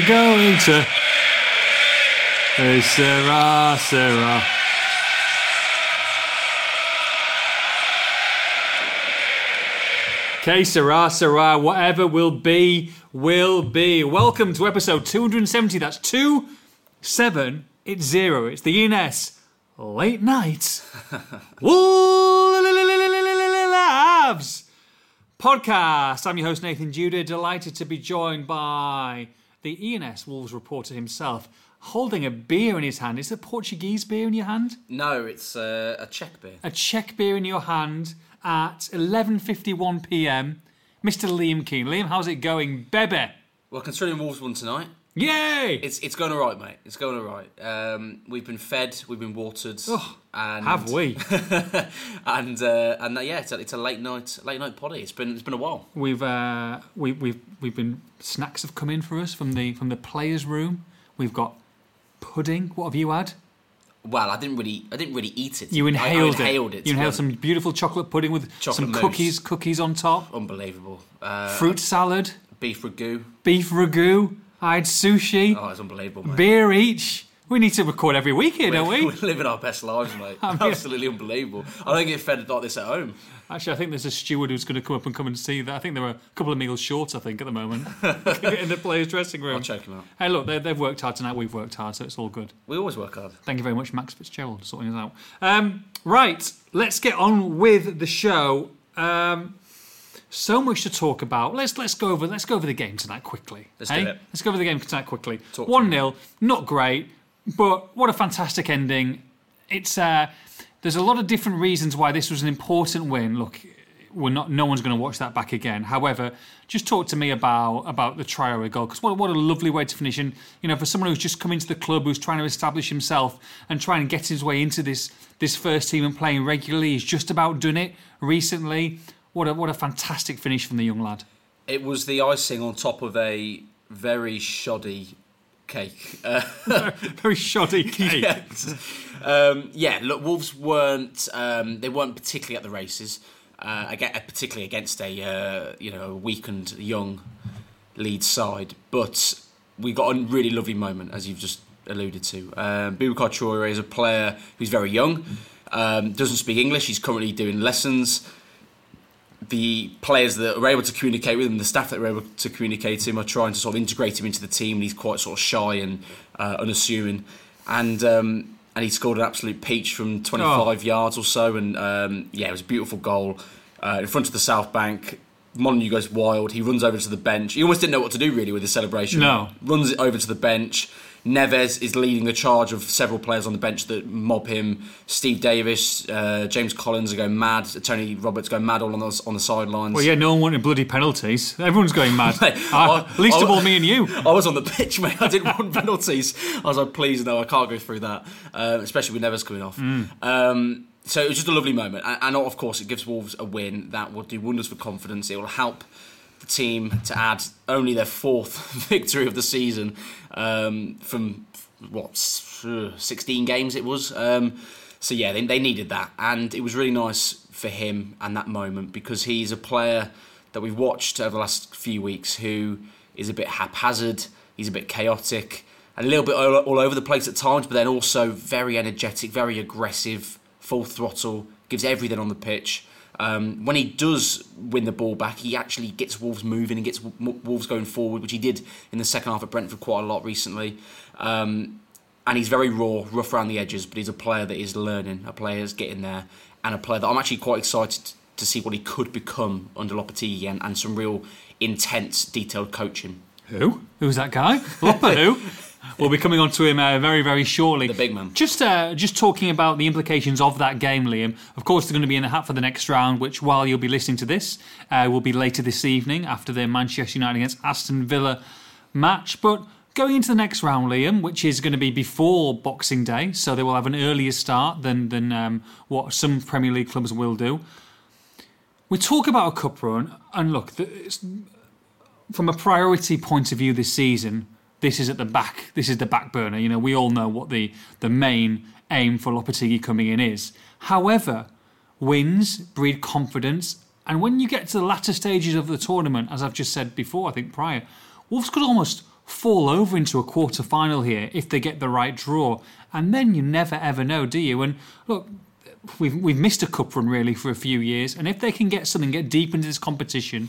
we're going to. Hey, Sarah, Sarah. Okay, Sarah, Sarah, whatever will be, will be. Welcome to episode 270. That's 270. It's the Ines Late Night Wolves podcast. I'm your host, Nathan Judah, delighted to be joined by the Ines Wolves reporter himself, holding a beer in his hand. Is it a Portuguese beer in your hand? No, it's a Czech beer. A Czech beer in your hand at 11:51pm. Mr. Liam Keane. Liam, how's it going, Bebe? Well, considering Wolves won tonight. Yay! It's going all right, mate. It's going all right. We've been fed, we've been watered. Oh, and have we? and yeah, it's a late night poddy. It's been a while. We've been, snacks have come in for us from the players' room. We've got pudding. What have you had? Well, I didn't really eat it. You inhaled it. You inhaled some beautiful chocolate pudding with chocolate some mousse. cookies on top. Unbelievable. Fruit salad. Beef ragu. I had sushi. Oh, it's unbelievable, mate. Beer each. We need to record every week here, don't we? We're living our best lives, mate. Absolutely unbelievable. I don't get fed like this at home. Actually, I think there's a steward who's going to come and see that. I think there are a couple of meals short, I think, at the moment. In the players' dressing room. I'll check them out. Hey, look, they've worked hard tonight. We've worked hard, so it's all good. We always work hard. Thank you very much, Max Fitzgerald, sorting us out. Right, let's get on with the show. So much to talk about. Let's go over the game tonight quickly. Let's do it. Let's go over the game tonight quickly. 1-0, not great, but what a fantastic ending. It's there's a lot of different reasons why this was an important win. Look, no one's going to watch that back again. However, just talk to me about the Traoré goal, because what a lovely way to finish. And you know, for someone who's just come into the club, who's trying to establish himself and trying to get his way into this first team and playing regularly, he's just about done it recently. What a fantastic finish from the young lad. It was the icing on top of a very shoddy cake. Very shoddy cake. Yes. Look, Wolves weren't particularly at the races. Particularly against a weakened young Leeds side. But we got a really lovely moment, as you've just alluded to. Boubacar Traoré is a player who's very young, doesn't speak English. He's currently doing lessons. The players that were able to communicate with him, the staff that were able to communicate to him, are trying to sort of integrate him into the team. And he's quite sort of shy and unassuming, and he scored an absolute peach from 25 yards or so, and it was a beautiful goal in front of the South Bank. Molyneux goes wild. He runs over to the bench. He almost didn't know what to do really with his celebration. No, runs it over to the bench. Neves is leading the charge of several players on the bench that mob him. Steve Davis, James Collins are going mad. Tony Roberts going mad all on the sidelines. Well, yeah, no one wanted bloody penalties. Everyone's going mad. Mate, at least of all, me and you. I was on the pitch, mate. I didn't want penalties. I was like, please, no, I can't go through that, especially with Neves coming off. So it was just a lovely moment. And of course, it gives Wolves a win that will do wonders for confidence. It will help the team to add only their fourth victory of the season from 16 games it was. They needed that, and it was really nice for him and that moment, because he's a player that we've watched over the last few weeks who is a bit haphazard, he's a bit chaotic, and a little bit all over the place at times, but then also very energetic, very aggressive, full throttle, gives everything on the pitch. When he does win the ball back, he actually gets Wolves moving and gets Wolves going forward, which he did in the second half at Brentford quite a lot recently. And he's very raw, rough around the edges, but he's a player that is learning, a player that's getting there, and a player that I'm actually quite excited to see what he could become under Lopetegui and some real intense, detailed coaching. Who? Who's that guy? Lopa who? We'll be coming on to him very, very shortly. The big man. Just talking about the implications of that game, Liam. Of course, they're going to be in the hat for the next round, which, while you'll be listening to this, will be later this evening after the Manchester United against Aston Villa match. But going into the next round, Liam, which is going to be before Boxing Day, so they will have an earlier start than what some Premier League clubs will do. We talk about a cup run, and look, from a priority point of view this season, this is at the back. This is the back burner. You know, we all know what the main aim for Lopetegui coming in is. However, wins breed confidence, and when you get to the latter stages of the tournament, as I've just said before, I think prior, Wolves could almost fall over into a quarter-final here if they get the right draw. And then you never, ever know, do you? And look, we've missed a cup run, really, for a few years. And if they can get something, get deep into this competition,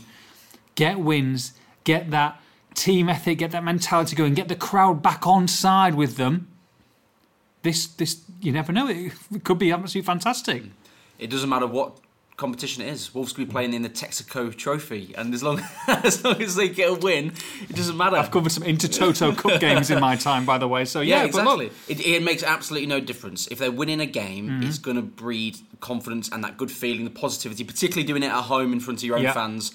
get wins, get that team ethic, get that mentality going, get the crowd back on side with them, this you never know. It could be absolutely fantastic. It doesn't matter what competition it is. Wolves could be playing in the Texaco Trophy, and as long as they get a win, it doesn't matter. I've covered some Intertoto Cup games in my time, by the way. So yeah, exactly. But look, it makes absolutely no difference if they're winning a game. Mm-hmm. It's going to breed confidence and that good feeling, the positivity, particularly doing it at home in front of your own fans.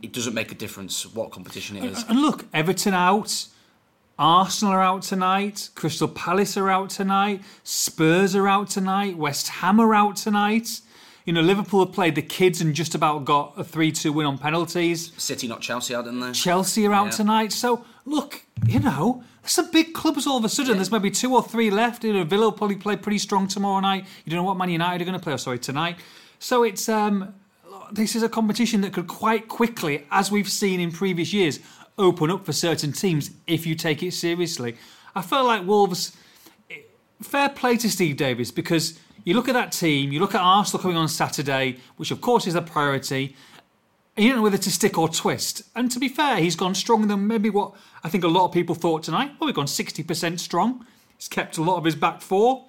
It doesn't make a difference what competition it is. And look, Everton out. Arsenal are out tonight, Crystal Palace are out tonight, Spurs are out tonight, West Ham are out tonight. You know, Liverpool have played the kids and just about got a 3-2 win on penalties. City, not Chelsea, out, didn't they? Chelsea are out tonight. So, look, you know, some big clubs all of a sudden. Yeah. There's maybe 2 or 3 left. You know, Villa will probably play pretty strong tomorrow night. You don't know what Man United are going to play, tonight. So it's, this is a competition that could quite quickly, as we've seen in previous years, open up for certain teams if you take it seriously. I felt like Wolves, fair play to Steve Davis, because you look at that team, you look at Arsenal coming on Saturday, which of course is a priority, and you don't know whether to stick or twist. And to be fair, he's gone stronger than maybe what I think a lot of people thought tonight. Well, we've gone 60% strong. He's kept a lot of his back four.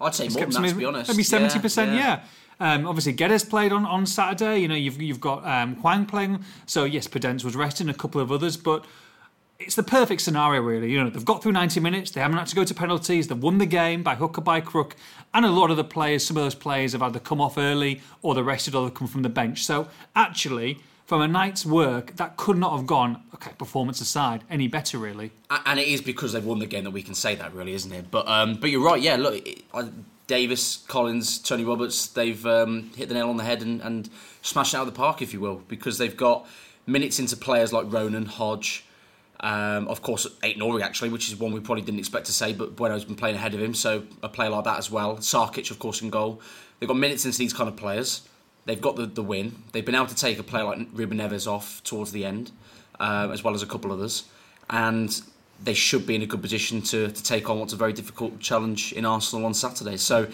I'd say he's more than that, to be honest. Maybe 70%, yeah. Obviously, Guedes played on Saturday. You know, you've got Hwang playing. So yes, Podence was resting, a couple of others, but it's the perfect scenario, really. You know, they've got through 90 minutes. They haven't had to go to penalties. They've won the game by hook or by crook. And a lot of the players, some of those players, have either come off early or they're rested or they've come from the bench. So actually, from a night's work, that could not have gone, okay, performance aside, any better, really. And it is because they've won the game that we can say that, really, isn't it? But you're right. Yeah, look. Davis, Collins, Tony Roberts, they've hit the nail on the head and smashed it out of the park, if you will, because they've got minutes into players like Ronan, Hodge, of course, Eight Nori, actually, which is one we probably didn't expect to say, but Bueno's been playing ahead of him, so a player like that as well. Sarkic, of course, in goal. They've got minutes into these kind of players. They've got the win. They've been able to take a player like Ruben Neves off towards the end, as well as a couple others. And they should be in a good position to take on what's a very difficult challenge in Arsenal on Saturday. So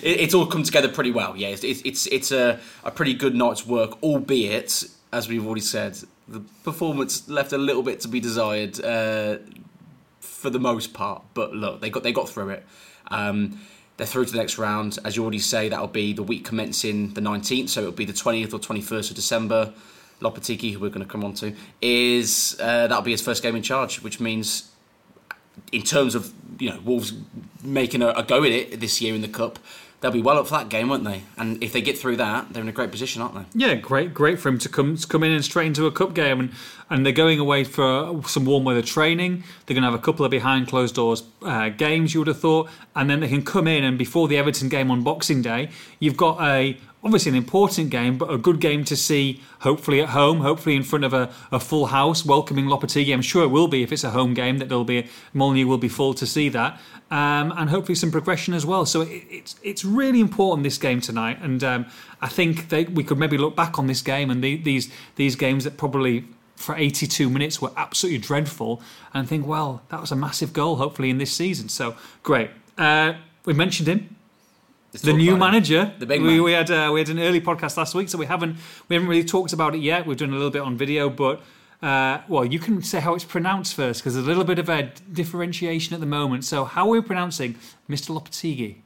it's all come together pretty well. Yeah, it's a pretty good night's work, albeit, as we've already said, the performance left a little bit to be desired for the most part. But look, they got through it. They're through to the next round. As you already say, that'll be the week commencing the 19th, so it'll be the 20th or 21st of December. Lopetegui, who we're going to come on to, is that'll be his first game in charge, which means, in terms of, you know, Wolves making a go at it this year in the cup, they'll be well up for that game, won't they? And if they get through that, they're in a great position, aren't they? Yeah, great for him to come in and straight into a cup game, and they're going away for some warm weather training. They're going to have a couple of behind closed doors games, you would have thought, and then they can come in, and before the Everton game on Boxing Day, you've got obviously an important game, but a good game to see, hopefully at home, hopefully in front of a full house, welcoming Lopetegui. I'm sure it will be, if it's a home game, that there'll be Molyneux will be full to see that. And hopefully some progression as well. So it's really important, this game tonight. And I think we could maybe look back on this game and these games that probably for 82 minutes were absolutely dreadful and think, well, that was a massive goal, hopefully, in this season. So, great. We mentioned him. The new manager, the big man. We had an early podcast last week, so we haven't really talked about it yet. We've done a little bit on video, but well, you can say how it's pronounced first, because there's a little bit of a differentiation at the moment. So, how are we pronouncing Mr. Lopetegui?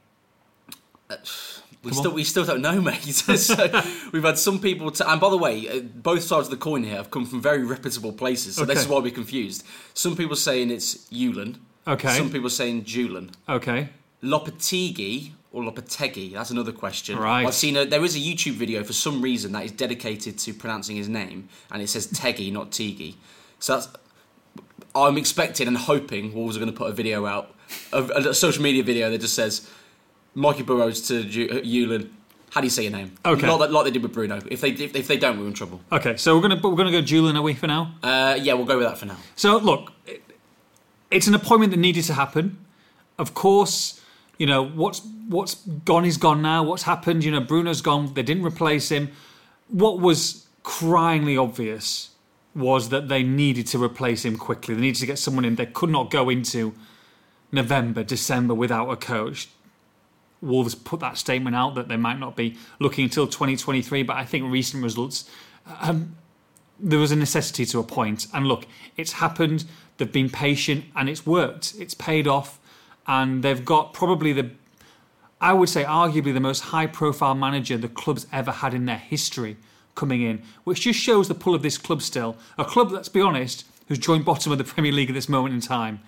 We still don't know, mate. So we've had some people, and by the way, both sides of the coin here have come from very reputable places. So This is why we're confused. Some people saying it's Julen. Okay. Some people saying Julen. Okay. Lopetegui. Or Lopetegui, that's another question. Right. I've seen there is a YouTube video for some reason that is dedicated to pronouncing his name, and it says Teggy, not Teggy. So that's, I'm expecting and hoping Wolves are going to put a video out, a social media video that just says Mikey Burrows to Julen. How do you say your name? Okay, like they did with Bruno. If they don't, we're in trouble. Okay, so we're gonna go Julen, are we, for now? Yeah, we'll go with that for now. So look, it's an appointment that needed to happen, of course. You know, what's gone is gone now. What's happened? You know, Bruno's gone. They didn't replace him. What was cryingly obvious was that they needed to replace him quickly. They needed to get someone in. They could not go into November, December without a coach. Wolves put that statement out that they might not be looking until 2023, but I think recent results, there was a necessity to a point. And look, it's happened, they've been patient, and it's worked. It's paid off, and they've got probably the, I would say arguably the most high-profile manager the club's ever had in their history coming in, which just shows the pull of this club still. A club, let's be honest, who's joined bottom of the Premier League at this moment in time.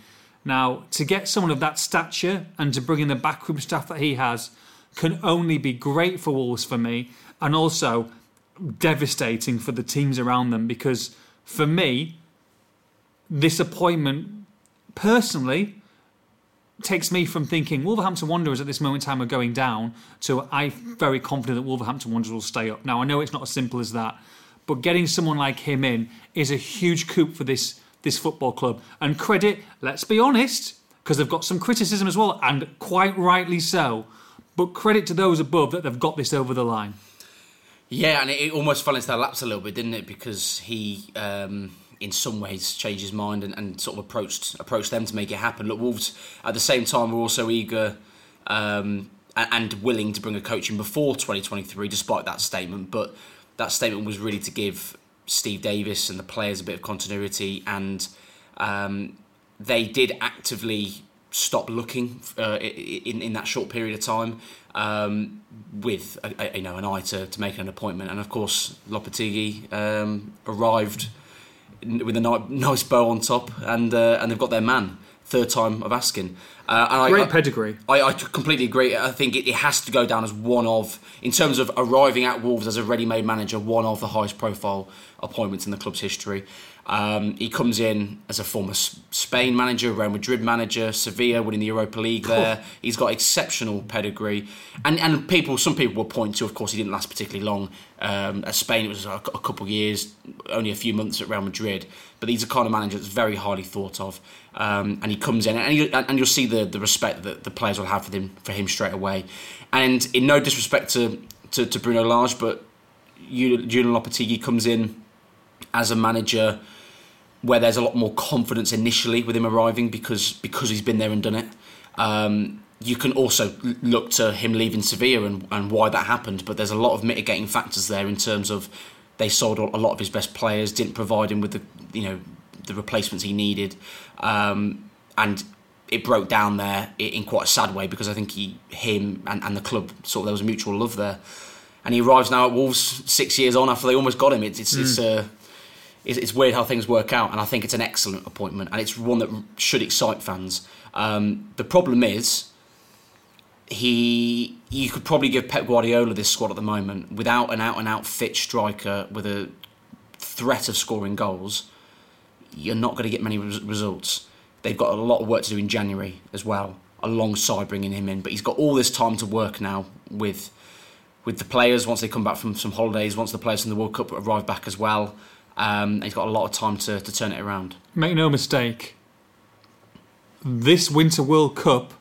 Now, to get someone of that stature and to bring in the backroom staff that he has can only be great for Wolves for me, and also devastating for the teams around them, because for me, this appointment personally takes me from thinking Wolverhampton Wanderers at this moment in time are going down to I'm very confident that Wolverhampton Wanderers will stay up. Now, I know it's not as simple as that, but getting someone like him in is a huge coup for this football club. And credit, let's be honest, because they've got some criticism as well, and quite rightly so, but credit to those above that they've got this over the line. Yeah, and it almost fell into their laps a little bit, didn't it? Because he, in some ways, changed his mind and sort of approached them to make it happen. Look, Wolves, at the same time, were also eager and willing to bring a coach in before 2023, despite that statement. But that statement was really to give Steve Davis and the players a bit of continuity, and they did actively stop looking in that short period of time with an eye to make an appointment. And of course, Lopetegui arrived with a nice bow on top, and they've got their man. Third time of asking. Great pedigree. I completely agree. I think it has to go down as one of, in terms of arriving at Wolves as a ready-made manager, one of the highest profile appointments in the club's history. He comes in as a former Spain manager, Real Madrid manager, Sevilla, winning the Europa League there. Cool. He's got exceptional pedigree. And some people will point to, of course, he didn't last particularly long. At Spain, it was a couple of years, only a few months at Real Madrid. But he's the kind of manager that's very highly thought of. And he comes in, and you'll see the respect that the players will have for him straight away. And in no disrespect to Bruno Lage, but Julen Lopetegui comes in as a manager where there's a lot more confidence initially with him arriving because he's been there and done it. You can also look to him leaving Sevilla and why that happened, but there's a lot of mitigating factors there in terms of they sold a lot of his best players, didn't provide him with the replacements he needed, and it broke down there in quite a sad way, because I think him and the club, sort of, there was a mutual love there. And he arrives now at Wolves 6 years on after they almost got him. It's weird how things work out, and I think it's an excellent appointment, and it's one that should excite fans. The problem is, you could probably give Pep Guardiola this squad at the moment without an out-and-out fit striker with a threat of scoring goals. You're not going to get many results. They've got a lot of work to do in January as well, alongside bringing him in. But he's got all this time to work now with the players, once they come back from some holidays, once the players from the World Cup arrive back as well. He's got a lot of time to turn it around. Make no mistake, this Winter World Cup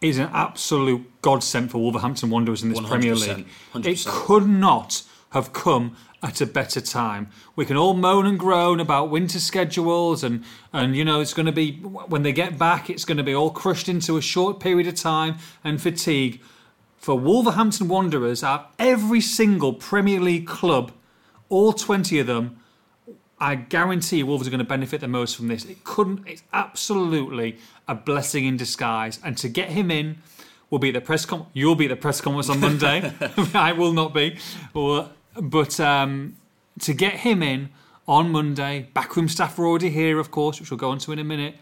is an absolute godsend for Wolverhampton Wanderers in this Premier League. 100%. It could not have come at a better time. We can all moan and groan about winter schedules and it's going to be, when they get back, it's going to be all crushed into a short period of time and fatigue. For Wolverhampton Wanderers, at every single Premier League club, all 20 of them, I guarantee Wolves are going to benefit the most from this. It's absolutely a blessing in disguise. And to get him in, we'll be at the press conference. You'll be at the press conference on Monday. I will not be. But to get him in on Monday, backroom staff are already here, of course, which we'll go on to in a minute,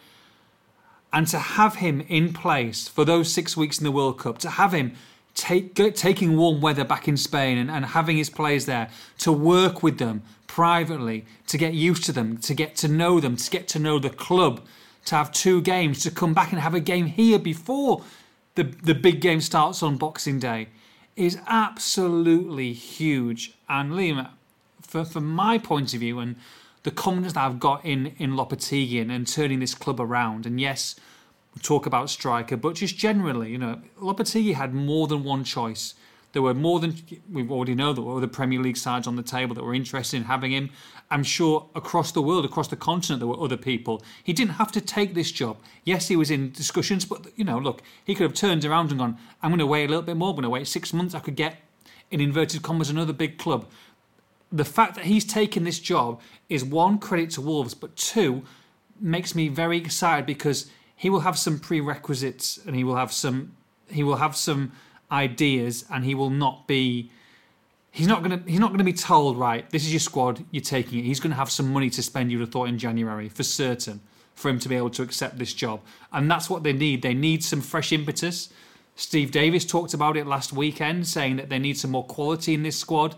and to have him in place for those 6 weeks in the World Cup, to have him taking warm weather back in Spain and having his players there, to work with them privately, to get used to them, to get to know them, to get to know the club, to have two games, to come back and have a game here before the big game starts on Boxing Day, is absolutely huge. And Liam, from my point of view, and the confidence that I've got in Lopetegui and turning this club around, and yes, we'll talk about striker, but just generally, Lopetegui had more than one choice. There were more than, we already know, there were the Premier League sides on the table that were interested in having him. I'm sure across the world, across the continent, there were other people. He didn't have to take this job. Yes, he was in discussions, but, you know, look, he could have turned around and gone, I'm going to wait a little bit more, I'm going to wait 6 months, I could get, in inverted commas, another big club. The fact that he's taken this job is, one, credit to Wolves, but two, makes me very excited because he will have some prerequisites and he will have some ideas, and he will not be. He's not gonna be told, right, this is your squad, you're taking it. He's gonna have some money to spend, you would have thought, in January, for certain, for him to be able to accept this job. And that's what they need. They need some fresh impetus. Steve Davis talked about it last weekend, saying that they need some more quality in this squad.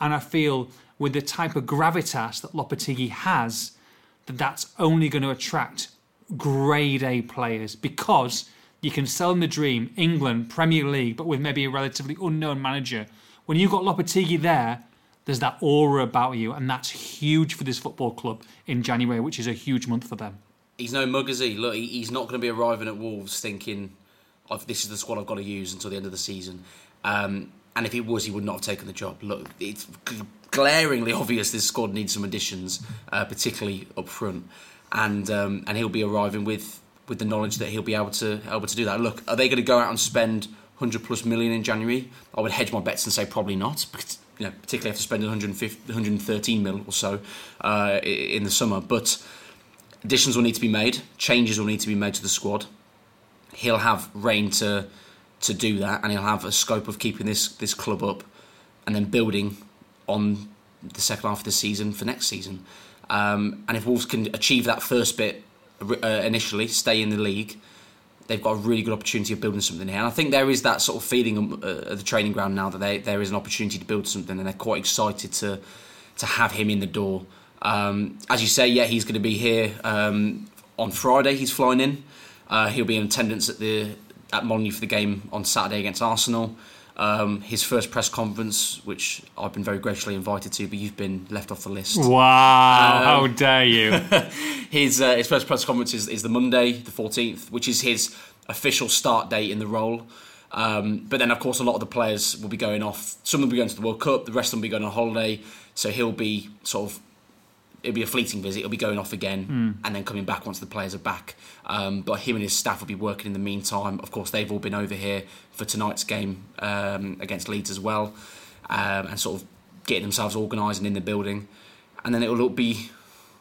And I feel with the type of gravitas that Lopetegui has, that that's only going to attract grade A players, because you can sell them the dream, England, Premier League, but with maybe a relatively unknown manager. When you've got Lopetegui there, there's that aura about you, and that's huge for this football club in January, which is a huge month for them. He's no mug, is he? Look, he's not going to be arriving at Wolves thinking, this is the squad I've got to use until the end of the season. And if it was, he would not have taken the job. Look, it's glaringly obvious this squad needs some additions, particularly up front. And he'll be arriving with the knowledge that he'll be able to do that. Look, are they going to go out and spend 100 plus million in January? I would hedge my bets and say probably not, because, you know, particularly after spending 113 mil or so in the summer. But additions will need to be made. Changes will need to be made to the squad. He'll have reign to do that, and he'll have a scope of keeping this club up and then building on the second half of the season for next season. And if Wolves can achieve that first bit initially, stay in the league, they've got a really good opportunity of building something here. And I think there is that sort of feeling at the training ground now that there is an opportunity to build something, and they're quite excited to have him in the door. As you say, yeah, he's going to be here on Friday. He's flying in. He'll be in attendance at Molyneux for the game on Saturday against Arsenal. His first press conference, which I've been very graciously invited to, but you've been left off the list. Wow, how dare you. His first press conference is the Monday, the 14th, which is his official start date in the role. But then, of course, a lot of the players will be going off. Some will be going to the World Cup, the rest of them will be going on holiday. So he'll be sort of, it'll be a fleeting visit. He'll be going off again and then coming back once the players are back. But him and his staff will be working in the meantime. Of course, they've all been over here for tonight's game against Leeds as well, and sort of getting themselves organised and in the building. And then it'll be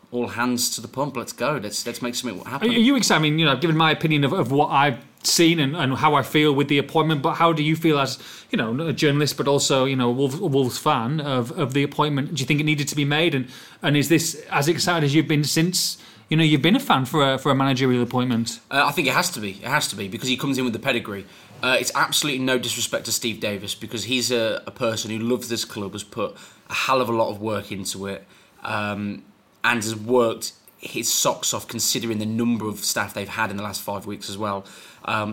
all hands to the pump. Let's go. Let's make something happen. Are you excited? I mean, you know, I've given my opinion of what I've seen and how I feel with the appointment, but how do you feel as, you know, a journalist, but also, you know, a Wolves fan of the appointment? Do you think it needed to be made? And is this as excited as you've been since, you know, you've been a fan for a managerial appointment? I think it has to be. It has to be, because he comes in with the pedigree. It's absolutely no disrespect to Steve Davis, because he's a person who loves this club, has put a hell of a lot of work into it, and has worked his socks off considering the number of staff they've had in the last 5 weeks as well.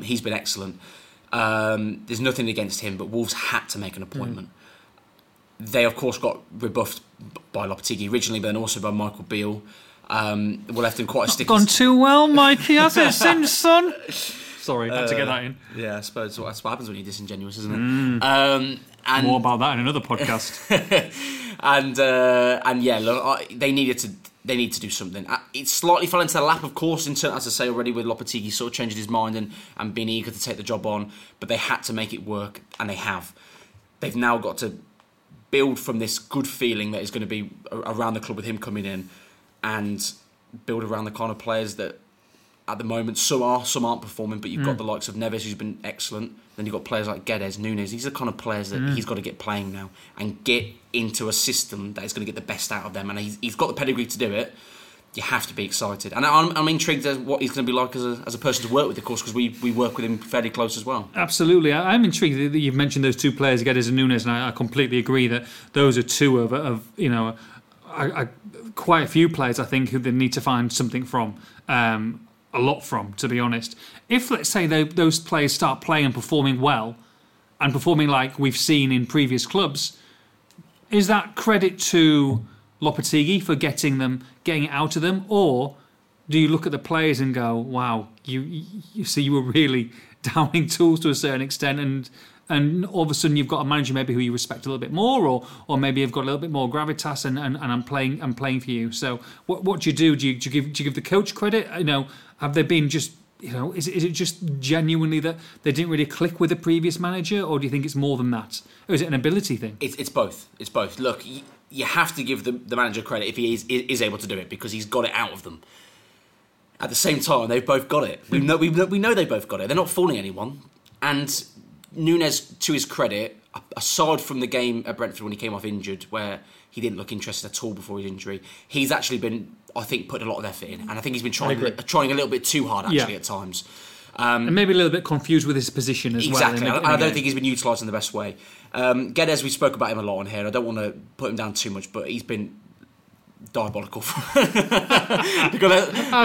He's been excellent. There's nothing against him, but Wolves had to make an appointment. They, of course, got rebuffed by Lopetegui originally, but then also by Michael Beale. Well, left him quite a sticky... Gone too well, Mikey, has it since, son? Sorry, had to get that in. Yeah, I suppose that's what happens when you're disingenuous, isn't it? And more about that in another podcast. And yeah, look, they needed to do something. It slightly fell into the lap, of course, in terms, as I say already, with Lopetegui sort of changing his mind and being eager to take the job on, but they had to make it work, and they have. They've now got to build from this good feeling that is going to be around the club with him coming in, and build around the kind of players that at the moment some are, some aren't performing, but you've got the likes of Neves, who's been excellent. Then you've got players like Guedes, Nunes. These are the kind of players that he's got to get playing now and get into a system that is going to get the best out of them. And he's got the pedigree to do it. You have to be excited. And I'm intrigued as what he's going to be like as a person to work with, of course, because we work with him fairly close as well. Absolutely. I'm intrigued that you've mentioned those two players, Guedes and Nunes, and I completely agree that those are two of you know, quite a few players, I think, who they need to find something from. A lot from, to be honest. If, let's say, those players start playing and performing well, and performing like we've seen in previous clubs, is that credit to Lopetegui for getting it out of them? Or do you look at the players and go, wow, you see you were really downing tools to a certain extent, and and all of a sudden you've got a manager maybe who you respect a little bit more, or maybe you've got a little bit more gravitas, and I'm playing for you. So what do you do? Do you give the coach credit? You know, have they been just, you know, is it just genuinely that they didn't really click with the previous manager, or do you think it's more than that? Or is it an ability thing? It's both. Look, you have to give the manager credit if he is able to do it, because he's got it out of them. At the same time, they've both got it. We know they both got it. They're not fooling anyone. And Nunes, to his credit, aside from the game at Brentford when he came off injured, where he didn't look interested at all before his injury, he's actually been, I think, putting a lot of effort in. And I think he's been trying a little bit too hard, actually, at times. And maybe a little bit confused with his position as well. Exactly. I don't think he's been utilised in the best way. Guedes, we spoke about him a lot on here, and I don't want to put him down too much, but he's been diabolical. I'm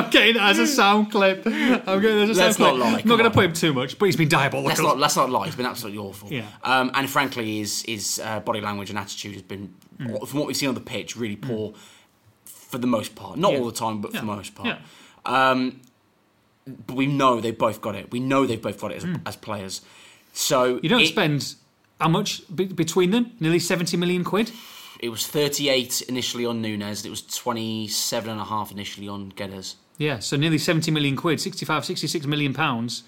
getting that as a sound clip. I'm not going to put him too much, but he's been diabolical. Let's not lie. He's been absolutely awful. Yeah. And frankly, his body language and attitude has been, from what we've seen on the pitch, really poor for the most part. Not all the time, but for the most part. Yeah. But we know they've both got it. We know they've both got it as players. So you don't spend how much between them? Nearly 70 million quid? It was 38 initially on Nunes. It was 27 and a half initially on Guedes. Yeah, so nearly 70 million quid, 65, 66 million pounds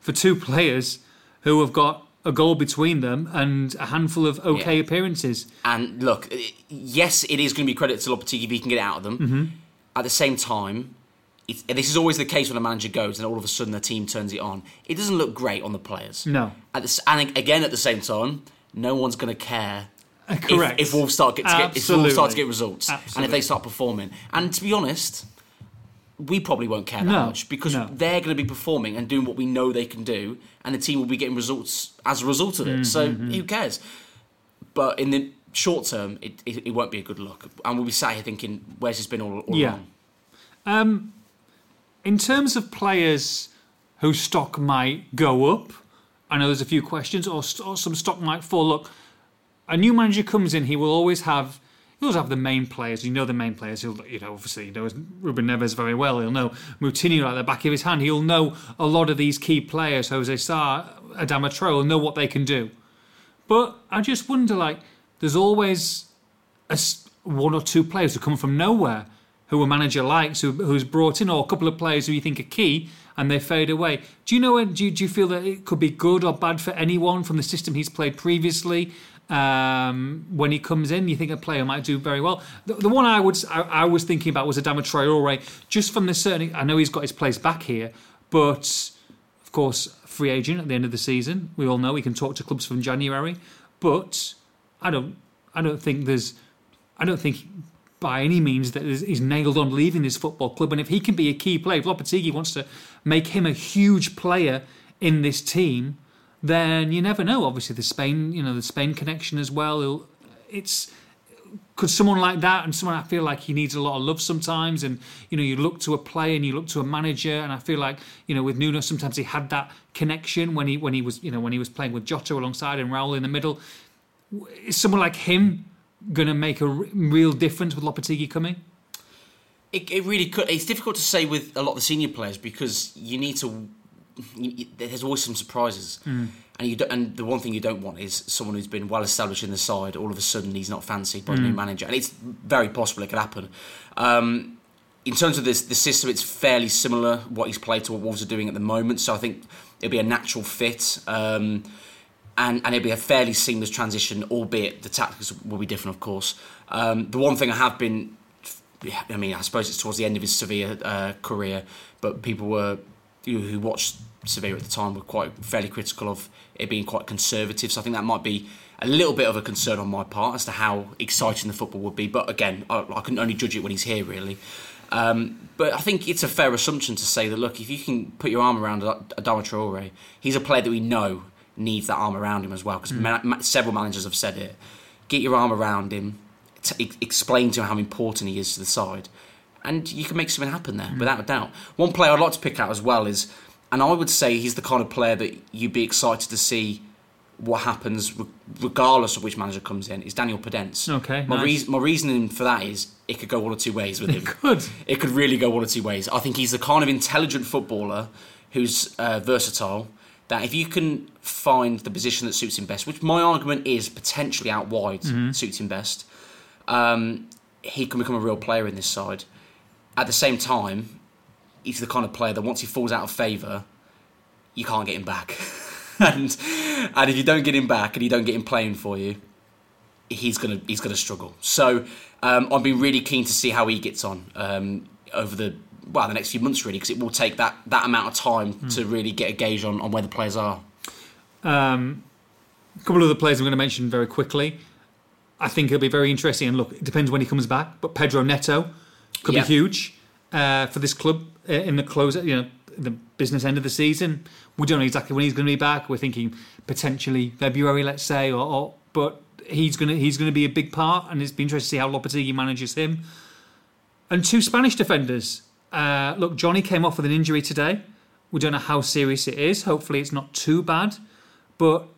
for two players who have got a goal between them and a handful of appearances. And look, yes, it is going to be credit to Lopetegui if he can get it out of them. Mm-hmm. At the same time, this is always the case when a manager goes and all of a sudden the team turns it on. It doesn't look great on the players. No. At the same time, no one's going to care. Correct. If Wolves start to get results. Absolutely. And if they start performing. And to be honest, we probably won't care that much, because they're going to be performing and doing what we know they can do, and the team will be getting results as a result of it. Mm-hmm. So who cares? But in the short term, it won't be a good look. And we'll be sat here thinking, where's this been all along? In terms of players whose stock might go up, I know there's a few questions, or some stock might fall. Look, a new manager comes in, he'll always have the main players. You know the main players. He'll, you know, obviously he knows Ruben Neves very well. He'll know Moutinho at the back of his hand. He'll know a lot of these key players, Jose Sarr, Adama Traoré, will know what they can do. But I just wonder, there's always one or two players who come from nowhere, who a manager likes, who's brought in, or a couple of players who you think are key, and they fade away. Do you know? Do you feel that it could be good or bad for anyone from the system he's played previously? When he comes in, you think a player might do very well. The one I was thinking about was Adama Traoré, just from the certain. I know he's got his place back here, but of course, free agent at the end of the season. We all know he can talk to clubs from January, but I don't think by any means that he's nailed on leaving this football club. And if he can be a key player, if Lopetegui wants to make him a huge player in this team, then you never know. Obviously, the Spain connection as well. Could someone like that, and someone I feel like he needs a lot of love sometimes. And you look to a player and you look to a manager, and I feel like with Nuno sometimes he had that connection when he was playing with Jota alongside and Raúl in the middle. Is someone like him going to make a real difference with Lopetegui coming? It really could. It's difficult to say with a lot of the senior players, because you need to. There's always some surprises, and the one thing you don't want is someone who's been well established in the side. All of a sudden, he's not fancied by a new manager, and it's very possible it could happen. In terms of the system, it's fairly similar what he's played to what Wolves are doing at the moment. So I think it'll be a natural fit, and it'll be a fairly seamless transition. Albeit the tactics will be different, of course. The one thing I have been, I suppose it's towards the end of his Sevilla career, but people who watched Sevilla at the time were fairly critical of it being quite conservative. So I think that might be a little bit of a concern on my part as to how exciting the football would be. But again, I can only judge it when he's here, really. But I think it's a fair assumption to say that, look, if you can put your arm around Adama Traoré, he's a player that we know needs that arm around him as well, because several managers have said it. Get your arm around him, explain to him how important he is to the side, and you can make something happen there, without a doubt. One player I'd like to pick out as well is, and I would say he's the kind of player that you'd be excited to see what happens regardless of which manager comes in, is Daniel Podence. Okay, my reasoning for that is it could go one or two ways with him. It could really go one or two ways. I think he's the kind of intelligent footballer who's versatile, that if you can find the position that suits him best, which my argument is potentially out wide suits him best, he can become a real player in this side. At the same time, he's the kind of player that once he falls out of favour, you can't get him back. and if you don't get him back and you don't get him playing for you, he's gonna struggle. So I've been really keen to see how he gets on over the next few months, really, because it will take that amount of time to really get a gauge on where the players are. A couple of the players I'm going to mention very quickly. I think it'll be very interesting. And look, it depends when he comes back, but Pedro Neto could be huge for this club in the closer, the business end of the season. We don't know exactly when he's going to be back. We're thinking potentially February, let's say, or but he's going to be a big part, and it's been interesting to see how Lopetegui manages him. And two Spanish defenders. Look, Johnny came off with an injury today. We don't know how serious it is. Hopefully it's not too bad. But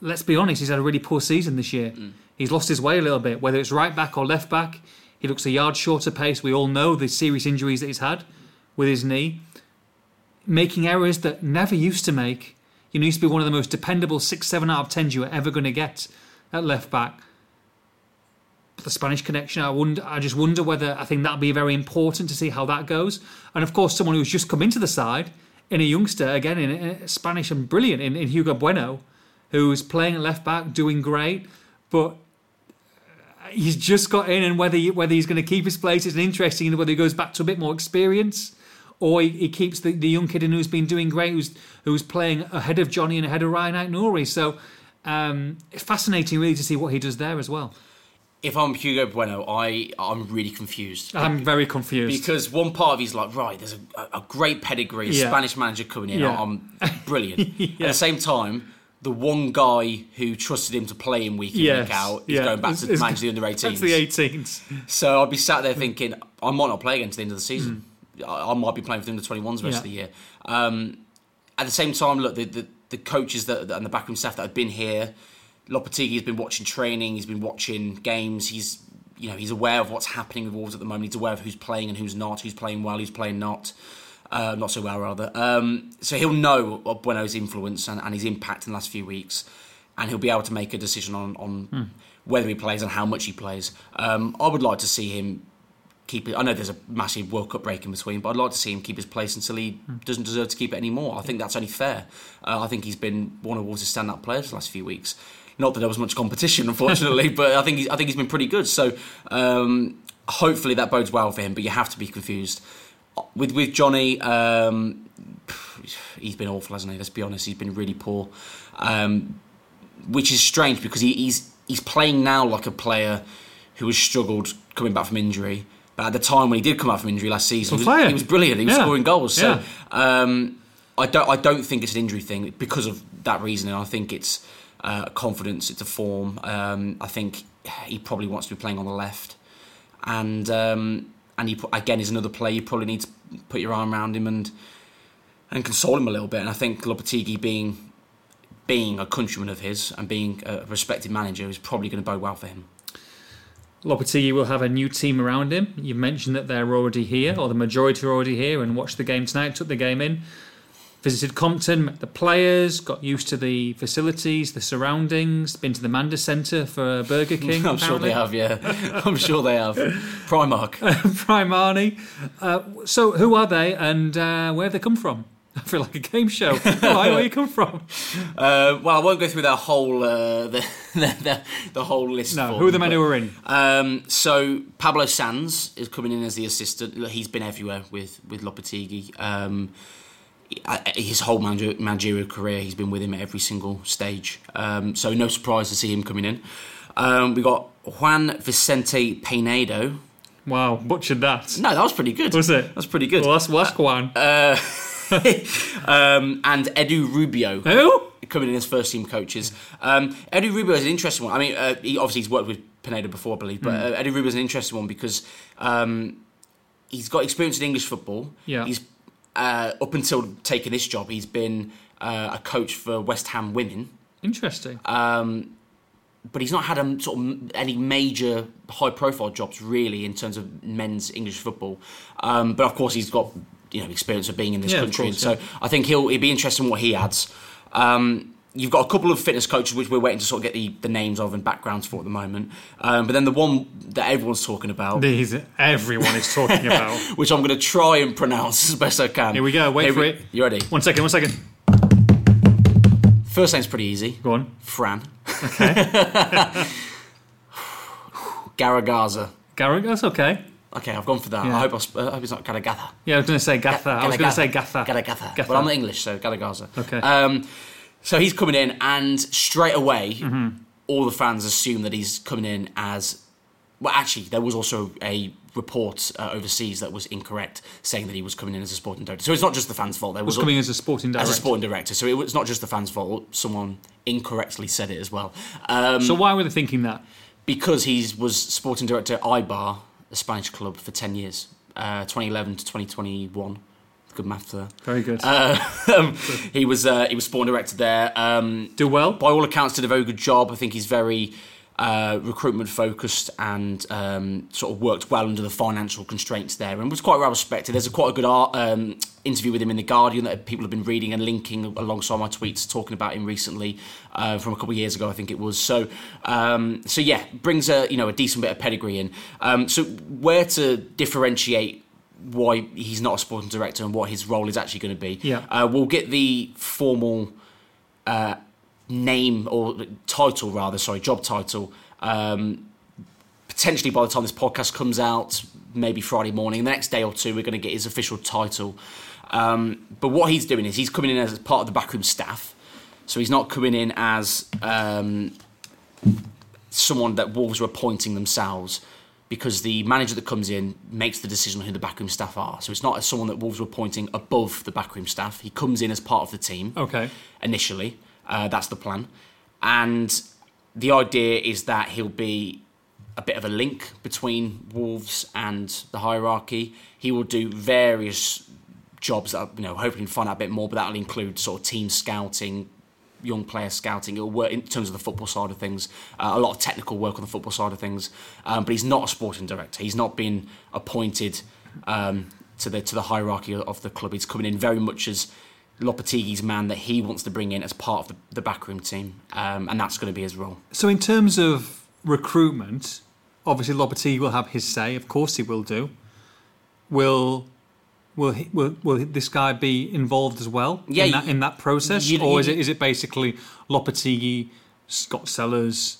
let's be honest, he's had a really poor season this year. He's lost his way a little bit, whether it's right back or left back. He looks a yard shorter pace. We all know the serious injuries that he's had with his knee. Making errors that never used to make. He used to be one of the most dependable 6-7 out of 10s you were ever going to get at left back. The Spanish connection, I just wonder whether, I think that'll be very important to see how that goes. And of course, someone who's just come into the side, in a youngster, again, in Spanish and brilliant, in Hugo Bueno, who's playing at left back, doing great, but he's just got in, and whether he's going to keep his place is interesting, whether he goes back to a bit more experience, or he keeps the young kid in who's been doing great, who's playing ahead of Johnny and ahead of Ryan Aitnouri. So it's fascinating really to see what he does there as well. If I'm Hugo Bueno, I'm really confused. I'm very confused. Because one part of he's like, right, there's a great pedigree, a Spanish manager coming in, I'm brilliant. At the same time, the one guy who trusted him to play him week in, week out, is going back to manage the under-18s. That's the 18s. So I'd be sat there thinking, I might not play again to the end of the season. I might be playing for the under-21s the rest of the year. At the same time, look, the coaches that and the backroom staff that have been here, Lopetegui's been watching training, he's been watching games, he's aware of what's happening with Wolves at the moment, he's aware of who's playing and who's not, who's playing well, who's playing not so well rather. So he'll know of Bueno's influence and his impact in the last few weeks, and he'll be able to make a decision on whether he plays and how much he plays. I would like to see him keep it. I know there's a massive World Cup break in between, but I'd like to see him keep his place until he doesn't deserve to keep it anymore. I think that's only fair. I think he's been one of Wolves' standout players the last few weeks. Not that there was much competition, unfortunately, but I think he's been pretty good. So hopefully that bodes well for him. But you have to be confused with Johnny. He's been awful, hasn't he? Let's be honest, he's been really poor, which is strange because he's playing now like a player who has struggled coming back from injury. But at the time when he did come out from injury last season, he was brilliant. He was scoring goals. So I don't think it's an injury thing because of that reason. And I think it's confidence, it's a form. I think he probably wants to be playing on the left, and he again is another player you probably need to put your arm around him and console him a little bit. And I think Lopetegui being a countryman of his and being a respected manager is probably going to bode well for him. Lopetegui will have a new team around him. You mentioned that they're already here, or the majority are already here, and watched the game tonight, took the game in. Visited Compton, met the players, got used to the facilities, the surroundings, been to the Manda Centre for Burger King. I'm sure they have, I'm sure they have. Primark. Primarni. So who are they and where have they come from? I feel like a game show. Where do you come from? I won't go through their whole the whole list. No, who are the men who are in? So Pablo Sanz is coming in as the assistant. He's been everywhere with Lopetegui. His whole managerial career, he's been with him at every single stage. So no surprise to see him coming in. We got Juan Vicente Peinado. Wow, butchered that. No, that was pretty good. Was it? That was pretty good. Well, that's Juan. And Edu Rubio. Who? Coming in as first team coaches. Edu Rubio is an interesting one. I mean, he's worked with Peinado before, I believe, but Edu Rubio is an interesting one because he's got experience in English football. Yeah. He's up until taking this job, he's been a coach for West Ham women. Interesting. But he's not had any major high-profile jobs, really, in terms of men's English football. But, of course, he's got experience of being in this country. Of course, so I think it'd be interesting what he adds. You've got a couple of fitness coaches which we're waiting to sort of get the names of and backgrounds for at the moment. But then the one that everyone's talking about... Everyone is talking about. Which I'm going to try and pronounce as best I can. Here we go. Wait for it. You ready? One second. First name's pretty easy. Go on. Fran. Okay. Garagarza. That's okay. Okay, I've gone for that. Yeah. I hope it's not Garagatha. Yeah, I was going to say Gatha. Garagatha. But I'm not English, so Garagarza. Okay. So he's coming in, and straight away, all the fans assume that he's coming in as... Well, actually, there was also a report overseas that was incorrect, saying that he was coming in as a sporting director. So it's not just the fans' fault. There was coming as a sporting director. So it's not just the fans' fault. Someone incorrectly said it as well. So why were they thinking that? Because he was sporting director at Eibar, a Spanish club, for 10 years, 2011 to 2021. Good math there. Very good. He was sporting director there. Do well. By all accounts, did a very good job. I think he's very recruitment focused and sort of worked well under the financial constraints there, and was quite well respected. There's quite a good interview with him in The Guardian that people have been reading and linking alongside my tweets talking about him recently from a couple of years ago, I think it was. So yeah, brings a decent bit of pedigree in. So where to differentiate why he's not a sporting director and what his role is actually going to be. Yeah. We'll get the formal job title, potentially by the time this podcast comes out, maybe Friday morning. The next day or two, we're going to get his official title. But what he's doing is he's coming in as part of the backroom staff. So he's not coming in as someone that Wolves were appointing themselves, because the manager that comes in makes the decision on who the backroom staff are. So it's not as someone that Wolves were appointing above the backroom staff. He comes in as part of the team. Okay. Initially. That's the plan. And the idea is that he'll be a bit of a link between Wolves and the hierarchy. He will do various jobs that, hopefully we'll find out a bit more, but that'll include sort of team scouting, young player scouting. It'll work in terms of the football side of things, a lot of technical work on the football side of things, but he's not a sporting director. He's not been appointed to the hierarchy of the club. He's coming in very much as Lopetegui's man that he wants to bring in as part of the backroom team, and that's going to be his role. So in terms of recruitment, obviously Lopetegui will have his say. Of course he will do. Will this guy be involved as well in that process? Or is it basically Lopetegui, Scott Sellars,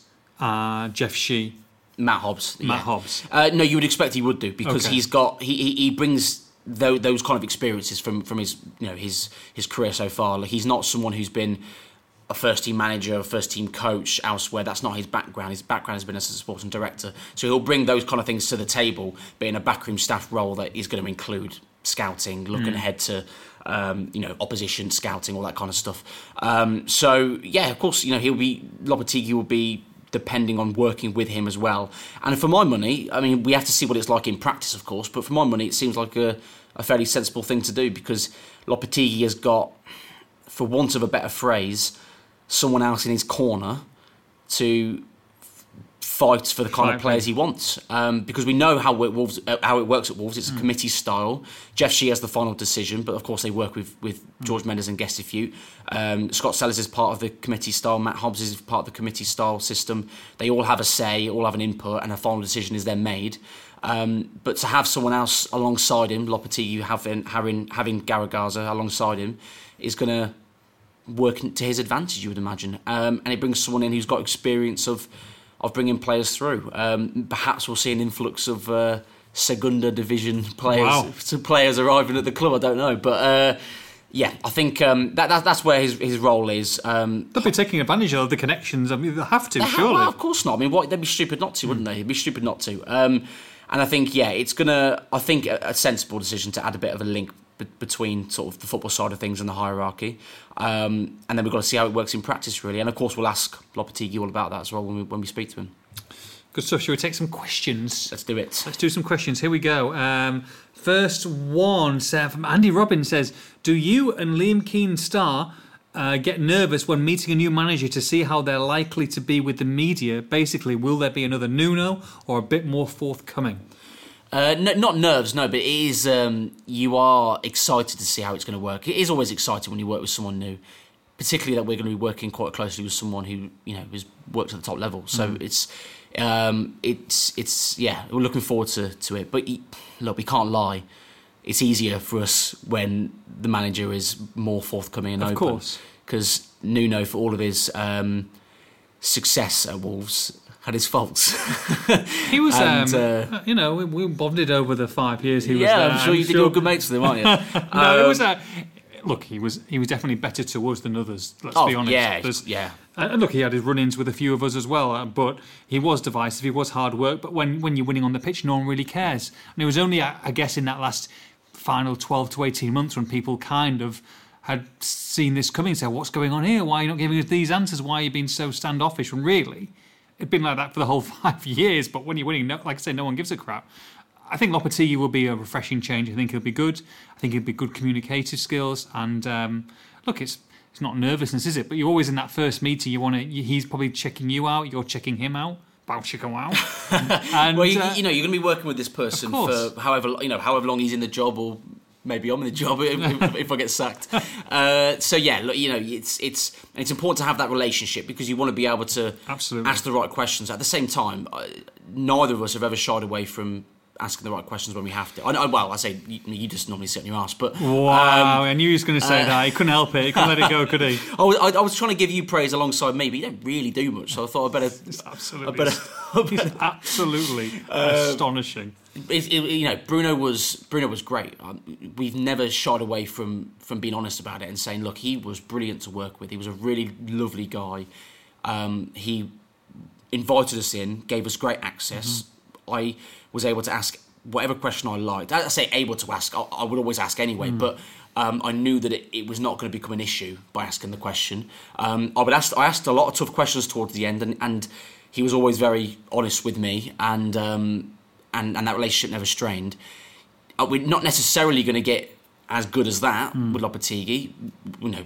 Jeff Shi? Matt Hobbs. No, you would expect he would do, because he brings those kind of experiences from his career so far. Like, he's not someone who's been a first-team manager, a first-team coach elsewhere. That's not his background. His background has been as a sporting director. So he'll bring those kind of things to the table, but in a backroom staff role that is going to include scouting, looking ahead to opposition scouting, all that kind of stuff. So yeah, of course, Lopetegui will be depending on working with him as well. And for my money, I mean, we have to see what it's like in practice, of course, but for my money, it seems like a fairly sensible thing to do, because Lopetegui has got, for want of a better phrase, someone else in his corner to fight for the kind of players he wants, because we know how it works at Wolves. It's a committee style. Jeff Shi has the final decision, but of course they work with George Mendes and Guest Ifute. Scott Sellars is part of the committee style. Matt Hobbs is part of the committee style system. They all have a say, all have an input, and a final decision is then made. But to have someone else alongside him, Lopetegui having Garagarza alongside him, is going to work to his advantage, you would imagine. And it brings someone in who's got experience of bringing players through. Perhaps we'll see an influx of Segunda Division players. Wow. Some players arriving at the club, I don't know. But I think that's where his role is. They'll be taking advantage of the connections. I mean, they'll have to, surely. Well, of course not. I mean, they'd be stupid not to, wouldn't they? It'd be stupid not to. And I think, it's going to... I think a sensible decision to add a bit of a link between sort of the football side of things and the hierarchy. And then we've got to see how it works in practice, really. And, of course, we'll ask Lopetegui all about that as well when we speak to him. Good stuff. Shall we take some questions? Let's do it. Let's do some questions. Here we go. First one, from Andy Robbins, says, do you and Liam Keane star get nervous when meeting a new manager to see how they're likely to be with the media? Basically, will there be another Nuno or a bit more forthcoming? No, not nerves, no, but it is. You are excited to see how it's going to work. It is always exciting when you work with someone new. particularly that we're going to be working quite closely with someone who, you know, has worked at the top level. So it's we're looking forward to it. But look, we can't lie. It's easier for us when the manager is more forthcoming and open. Of course. Because Nuno, for all of his success at Wolves, had his faults. He was, and, we bonded over the 5 years he was there. Yeah, I'm sure you were good mates with him, aren't you? No, it was a... Look, he was definitely better to us than others, let's be honest. Yeah. And look, he had his run-ins with a few of us as well, but he was divisive, he was hard work, but when you're winning on the pitch, no one really cares. And it was only, I guess, in that last final 12 to 18 months when people kind of had seen this coming and said, what's going on here? Why are you not giving us these answers? Why are you being so standoffish? And really, it'd been like that for the whole 5 years, but when you're winning, no, like I say, no one gives a crap. I think Lopetegui will be a refreshing change. I think he'll be good. I think he'll be good communicative skills. And look, it's not nervousness, is it? But you're always in that first meeting. He's probably checking you out. You're checking him out. Bow chicka wow. And well, you're going to be working with this person for however long he's in the job, or maybe I'm in the job if I get sacked. It's important to have that relationship because you want to be able to ask the right questions. At the same time, neither of us have ever shied away from asking the right questions when we have to. I say you just normally sit on your ass, but... Wow, I knew he was going to say that. He couldn't help it. He couldn't let it go, could he? I was trying to give you praise alongside me, but you don't really do much, so I thought It's absolutely astonishing. Bruno was great. We've never shied away from being honest about it and saying, look, he was brilliant to work with. He was a really lovely guy. He invited us in, gave us great access. Mm-hmm. I was able to ask whatever question I liked. I say able to ask, I would always ask anyway, but I knew that it was not going to become an issue by asking the question. I asked a lot of tough questions towards the end, and he was always very honest with me, and that relationship never strained. We're not necessarily going to get as good as that with Lopetegui.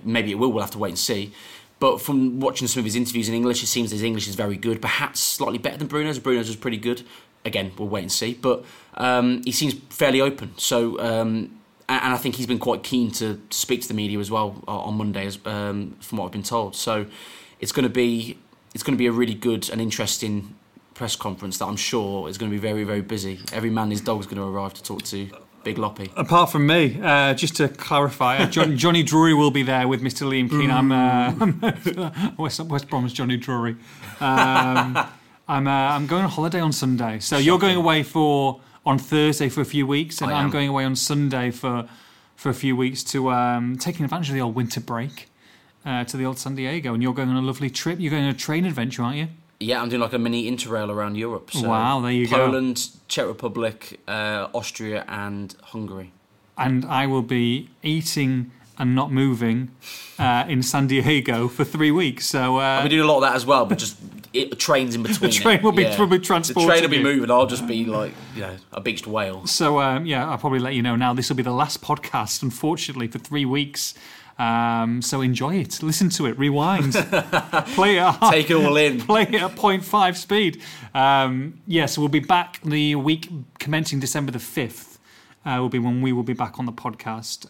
Maybe it will, we'll have to wait and see. But from watching some of his interviews in English, it seems his English is very good, perhaps slightly better than Bruno's. Bruno's was pretty good. Again, we'll wait and see. But he seems fairly open. So, and I think he's been quite keen to speak to the media as well on Monday, from what I've been told. So it's going to be a really good and interesting press conference that I'm sure is going to be very, very busy. Every man and his dog is going to arrive to talk to Big Loppy. Apart from me, just to clarify, Johnny Drury will be there with Mr. Liam Keane. I'm West Brom's Johnny Drury. I'm going on holiday on Sunday. So shocking. You're going away on Thursday for a few weeks, and I'm going away on Sunday for a few weeks to taking advantage of the old winter break to the old San Diego. And you're going on a lovely trip. You're going on a train adventure, aren't you? Yeah, I'm doing like a mini interrail around Europe. So wow, there you go. Poland, Czech Republic, Austria and Hungary. And I will be eating and not moving in San Diego for 3 weeks. So I'll be doing a lot of that as well, but just... trains in between. The train will be transported. The train will be moving. I'll just be like, a beached whale. So, I'll probably let you know now. This will be the last podcast, unfortunately, for 3 weeks. So enjoy it. Listen to it. Rewind. Play it up. Take it all in. Play it at 0.5 speed. So we'll be back the week commencing December the 5th. Will be when we will be back on the podcast.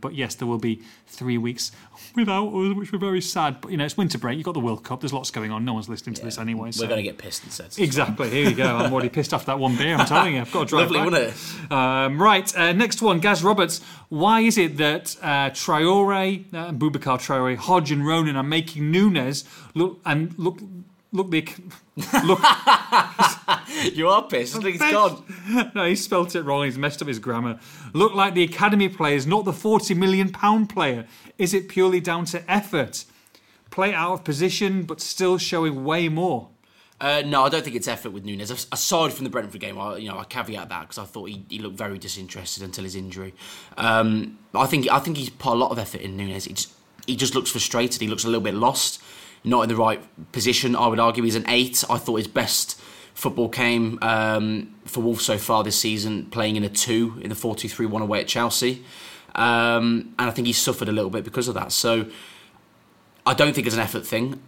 But yes, there will be 3 weeks without us, which we're very sad. But, it's winter break. You've got the World Cup. There's lots going on. No one's listening to this anyway. We're going to get pissed instead. Exactly. Here you go. I'm already pissed after that one beer. I'm telling you. I've got to drive back. Lovely, wasn't it? Right. Next one, Gaz Roberts. Why is it that Traoré, Boubacar Traoré, Hodge and Ronan are making Nunes look... Look. You are pissed. He's gone. No, he spelt it wrong. He's messed up his grammar. Look like the academy players, not the £40 million player. Is it purely down to effort? Play out of position, but still showing way more. No, I don't think it's effort with Nunes. Aside from the Brentford game, I caveat that because I thought he looked very disinterested until his injury. I think he's put a lot of effort in Nunes. He just looks frustrated. He looks a little bit lost. Not in the right position, I would argue. He's an 8. I thought his best football came for Wolves so far this season, playing in a 2 in the 4-2-3-1 away at Chelsea. And I think he suffered a little bit because of that. So I don't think it's an effort thing.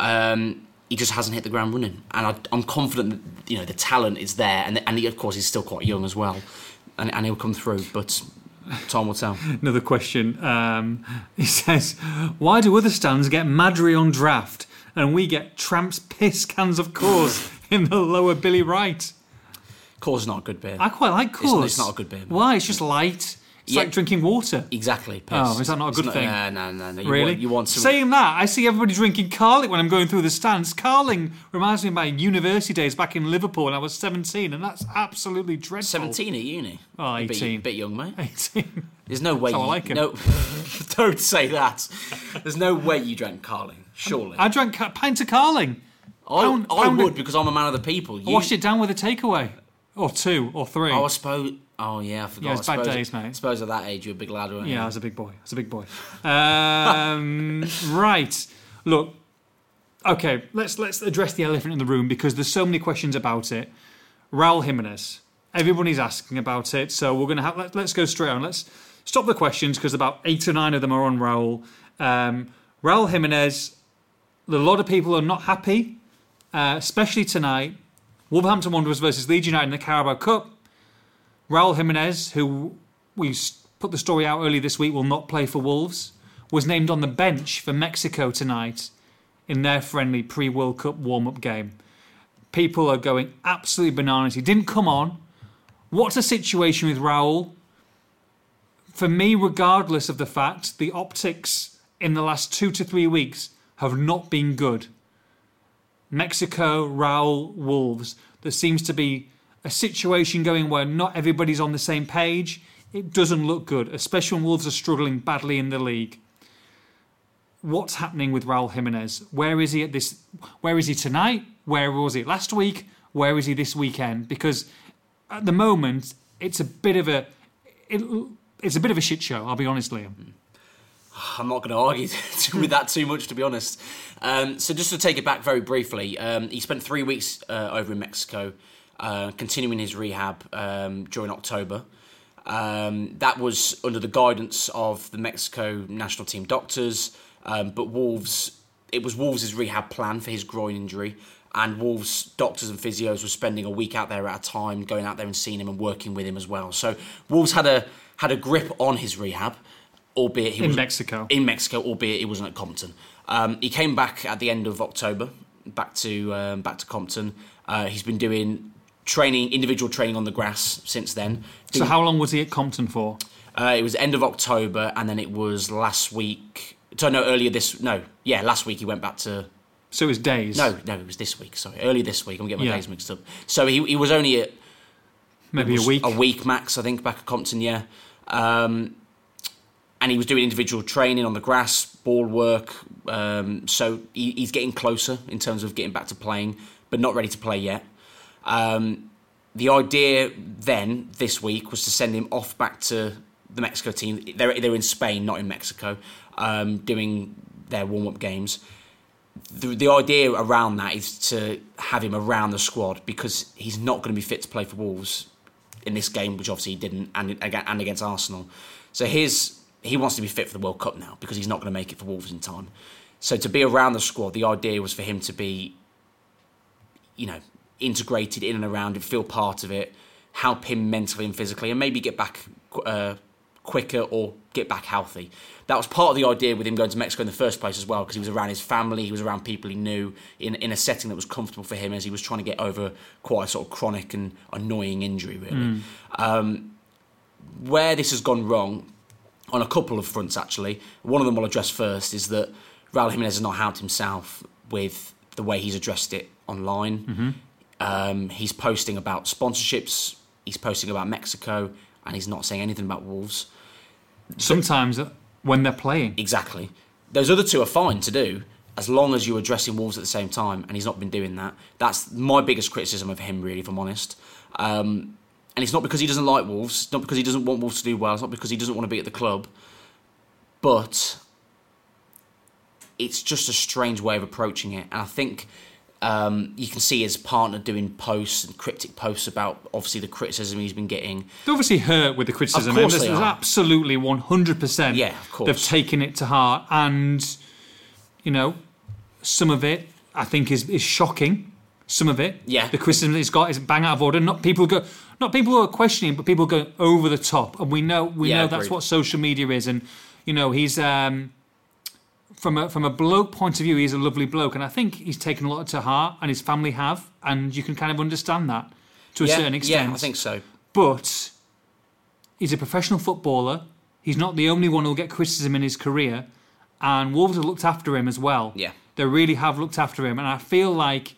He just hasn't hit the ground running. And I'm confident that, the talent is there. And of course, he's still quite young as well. And he'll come through. But Time will tell. Another question. He says, why do other stands get Madry on draft and we get Tramp's piss cans of Coors in the lower Billy Wright? Coors is not a good beer. I quite like Coors. It's not a good beer. Man. Why? It's just light. It's like drinking water. Exactly. Piss. Oh, is that not a good thing? No. Really? You want to... Saying that, I see everybody drinking Carling when I'm going through the stands. Carling reminds me of my university days back in Liverpool when I was 17, and that's absolutely dreadful. 17 at uni? Oh, 18. A bit young, mate. 18. There's no way... No, don't say that. There's no way you drank Carling, surely. I drank a pint of Carling. I would, because I'm a man of the people. You... I washed it down with a takeaway. Or two, or three. Oh, I suppose... Oh, yeah, I forgot. Yeah, it was bad days, mate. I suppose at that age you were a big lad, weren't you? Yeah, I was a big boy. Right. Look, okay, let's address the elephant in the room because there's so many questions about it. Raúl Jiménez. Everybody's asking about it, so we're going to have... Let's go straight on. Let's stop the questions because about 8 or 9 of them are on Raúl. Raúl Jiménez, a lot of people are not happy, especially tonight. Wolverhampton Wanderers versus Leeds United in the Carabao Cup. Raúl Jiménez, who we put the story out early this week, will not play for Wolves, was named on the bench for Mexico tonight in their friendly pre-World Cup warm-up game. People are going absolutely bananas. He didn't come on. What's the situation with Raúl? For me, regardless of the fact, the optics in the last 2 to 3 weeks have not been good. Mexico, Raúl, Wolves. There seems to be a situation going where not everybody's on the same page. It doesn't look good, especially when Wolves are struggling badly in the league. What's happening with Raúl Jiménez? Where is he at this? Where is he tonight? Where was he last week? Where is he this weekend? Because at the moment, it's a bit of a shit show. I'll be honest, Liam. I'm not going to argue with that too much, to be honest. So just to take it back very briefly, he spent 3 weeks over in Mexico. Continuing his rehab during October. That was under the guidance of the Mexico national team doctors, but it was Wolves' rehab plan for his groin injury, and Wolves' doctors and physios were spending a week out there at a time, going out there and seeing him and working with him as well. So Wolves had a grip on his rehab, albeit albeit he wasn't at Compton. He came back at the end of October, back to Compton. He's been doing individual training on the grass since then. So how long was he at Compton for? It was end of October, and then it was last week. Last week he went back to... So it was days? No, it was this week, sorry. Early this week, I'm getting my days mixed up. So he was only at... Maybe a week? A week max, I think, back at Compton, yeah. And he was doing individual training on the grass, ball work, so he's getting closer in terms of getting back to playing, but not ready to play yet. The idea then, this week, was to send him off back to the Mexico team. They're in Spain, not in Mexico, doing their warm-up games. The idea around that is to have him around the squad because he's not going to be fit to play for Wolves in this game, which obviously he didn't, and against Arsenal. So he wants to be fit for the World Cup now because he's not going to make it for Wolves in time. So to be around the squad, the idea was for him to be, integrated in and around and feel part of it, help him mentally and physically, and maybe get back quicker or get back healthy. That was part of the idea with him going to Mexico in the first place as well, because he was around his family, he was around people he knew in a setting that was comfortable for him as he was trying to get over quite a sort of chronic and annoying injury, really. Where this has gone wrong, on a couple of fronts actually, one of them I'll address first, is that Raúl Jiménez has not helped himself with the way he's addressed it online. Mm-hmm. He's posting about sponsorships, he's posting about Mexico, and he's not saying anything about Wolves. Sometimes when they're playing. Exactly. Those other two are fine to do, as long as you're addressing Wolves at the same time, and he's not been doing that. That's my biggest criticism of him, really, if I'm honest. And it's not because he doesn't like Wolves, it's not because he doesn't want Wolves to do well, it's not because he doesn't want to be at the club, but it's just a strange way of approaching it. And I think you can see his partner doing posts and cryptic posts about, obviously, the criticism he's been getting. They're obviously hurt with the criticism. Of course they are. Absolutely 100%. Yeah, of course. They've taken it to heart. And, some of it, I think, is shocking. some of it. Yeah. The criticism that he's got is bang out of order. Not people who are questioning, but people going over the top. And we know that's what social media is. And you know, he's from a bloke point of view, he's a lovely bloke, and I think he's taken a lot to heart, and his family have, and you can kind of understand that to a certain extent. Yeah, I think so. But he's a professional footballer. He's not the only one who'll get criticism in his career, and Wolves have looked after him as well. Yeah, they really have looked after him, and I feel like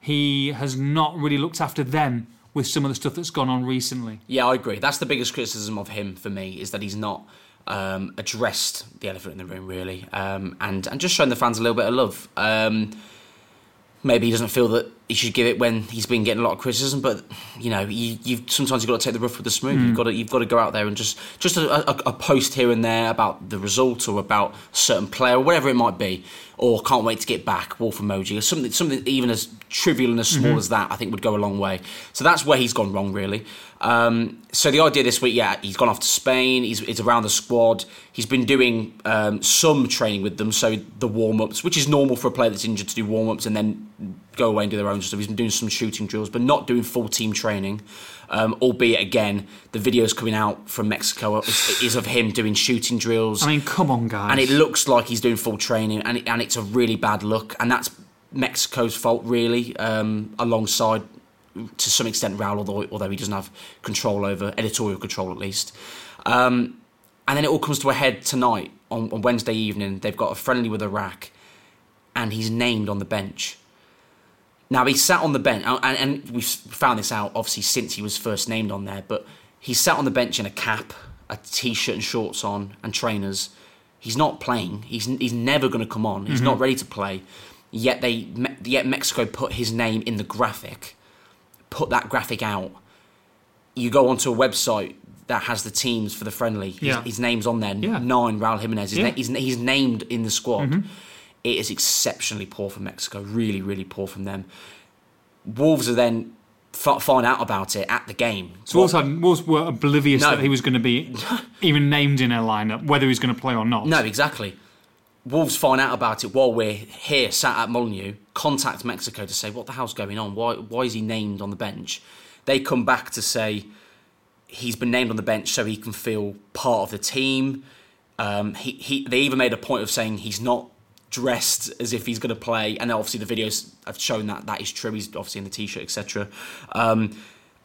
he has not really looked after them with some of the stuff that's gone on recently. Yeah, I agree. That's the biggest criticism of him for me, is that he's not addressed the elephant in the room, really, and just shown the fans a little bit of love. Maybe he doesn't feel that he should give it when he's been getting a lot of criticism, but you know, you've got to take the rough with the smooth. Mm. You've got to go out there and just a post here and there about the result or about a certain player or whatever it might be, or can't wait to get back, wolf emoji, or something even as trivial and as small as that, I think would go a long way. So that's where he's gone wrong, really. So the idea this week, he's gone off to Spain. He's around the squad. He's been doing some training with them, so the warm ups, which is normal for a player that's injured to do warm ups and then go away and do their own stuff. He's been doing some shooting drills, but not doing full team training. Albeit, again, the videos coming out from Mexico is of him doing shooting drills. I mean, come on, guys. And it looks like he's doing full training, and it's a really bad look. And that's Mexico's fault, really, alongside, to some extent, Raúl, although he doesn't have editorial control at least. And then it all comes to a head tonight, on Wednesday evening. They've got a friendly with Iraq, and he's named on the bench. Now, he sat on the bench, and we've found this out, obviously, since he was first named on there, but he sat on the bench in a cap, a T-shirt and shorts on, and trainers. He's not playing. He's never going to come on. He's not ready to play. Yet Mexico put his name in the graphic, put that graphic out. You go onto a website that has the teams for the friendly. Yeah. His name's on there. Yeah. 9, Raúl Jiménez. He's named in the squad. Mm-hmm. It is exceptionally poor from Mexico. Really, really poor from them. Wolves are then find out about it at the game. So Wolves were oblivious that he was going to be even named in their lineup, whether he's going to play or not. No, exactly. Wolves find out about it while we're here, sat at Molineux, contact Mexico to say, what the hell's going on? Why is he named on the bench? They come back to say he's been named on the bench so he can feel part of the team. They even made a point of saying he's not dressed as if he's going to play, and obviously the videos have shown that is true. He's obviously in the T-shirt, etc.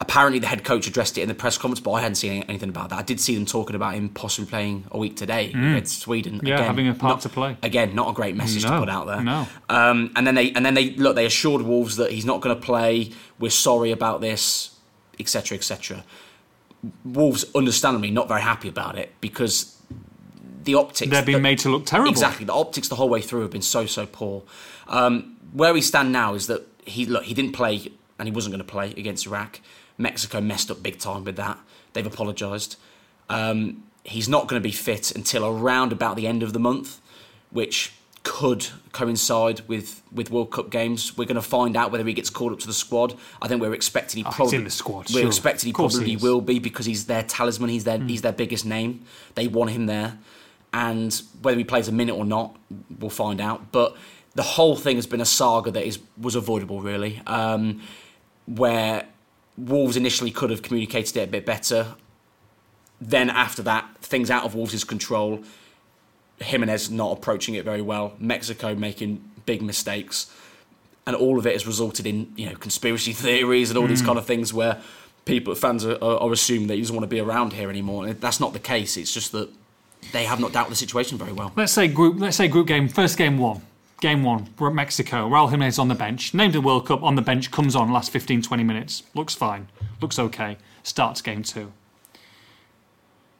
Apparently the head coach addressed it in the press conference, but I hadn't seen anything about that. I did see them talking about him possibly playing a week today against Sweden. Yeah, again, having a part to play. Again, not a great message to put out there. No. And then they assured Wolves that he's not going to play. We're sorry about this, etc., etc. Wolves, understandably, not very happy about it, because the optics... They've been made to look terrible. Exactly. The optics the whole way through have been so poor. Where we stand now is that he didn't play, and he wasn't going to play against Iraq. Mexico messed up big time with that. They've apologised. He's not going to be fit until around about the end of the month, which could coincide with World Cup games. We're going to find out whether he gets called up to the squad. I think we're expecting he probably... He's in the squad, sure. We're expecting he probably will be, because he's their talisman. He's their biggest name. They want him there. And whether he plays a minute or not, we'll find out. But the whole thing has been a saga that was avoidable, really, where Wolves initially could have communicated it a bit better. Then after that, things out of Wolves' control. Jimenez not approaching it very well. Mexico making big mistakes. And all of it has resulted in, you know, conspiracy theories and all these kind of things where fans are assuming that he doesn't want to be around here anymore. And that's not the case. It's just that they have not dealt with the situation very well. Let's say group game. First game one. We're at Mexico. Raúl Jiménez on the bench. Named the World Cup, on the bench. Comes on last 15-20 minutes. Looks fine. Looks okay. Starts game two.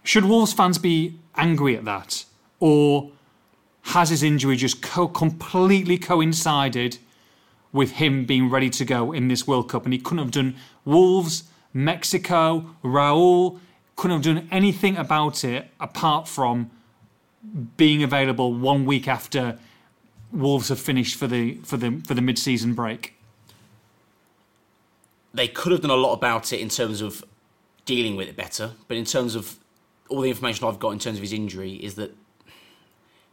Should Wolves fans be angry at that, or has his injury just completely coincided with him being ready to go in this World Cup, and he couldn't have done Wolves, Mexico, Raúl? Couldn't have done anything about it apart from being available 1 week after Wolves have finished for the mid-season break. They could have done a lot about it in terms of dealing with it better, but in terms of all the information I've got in terms of his injury is that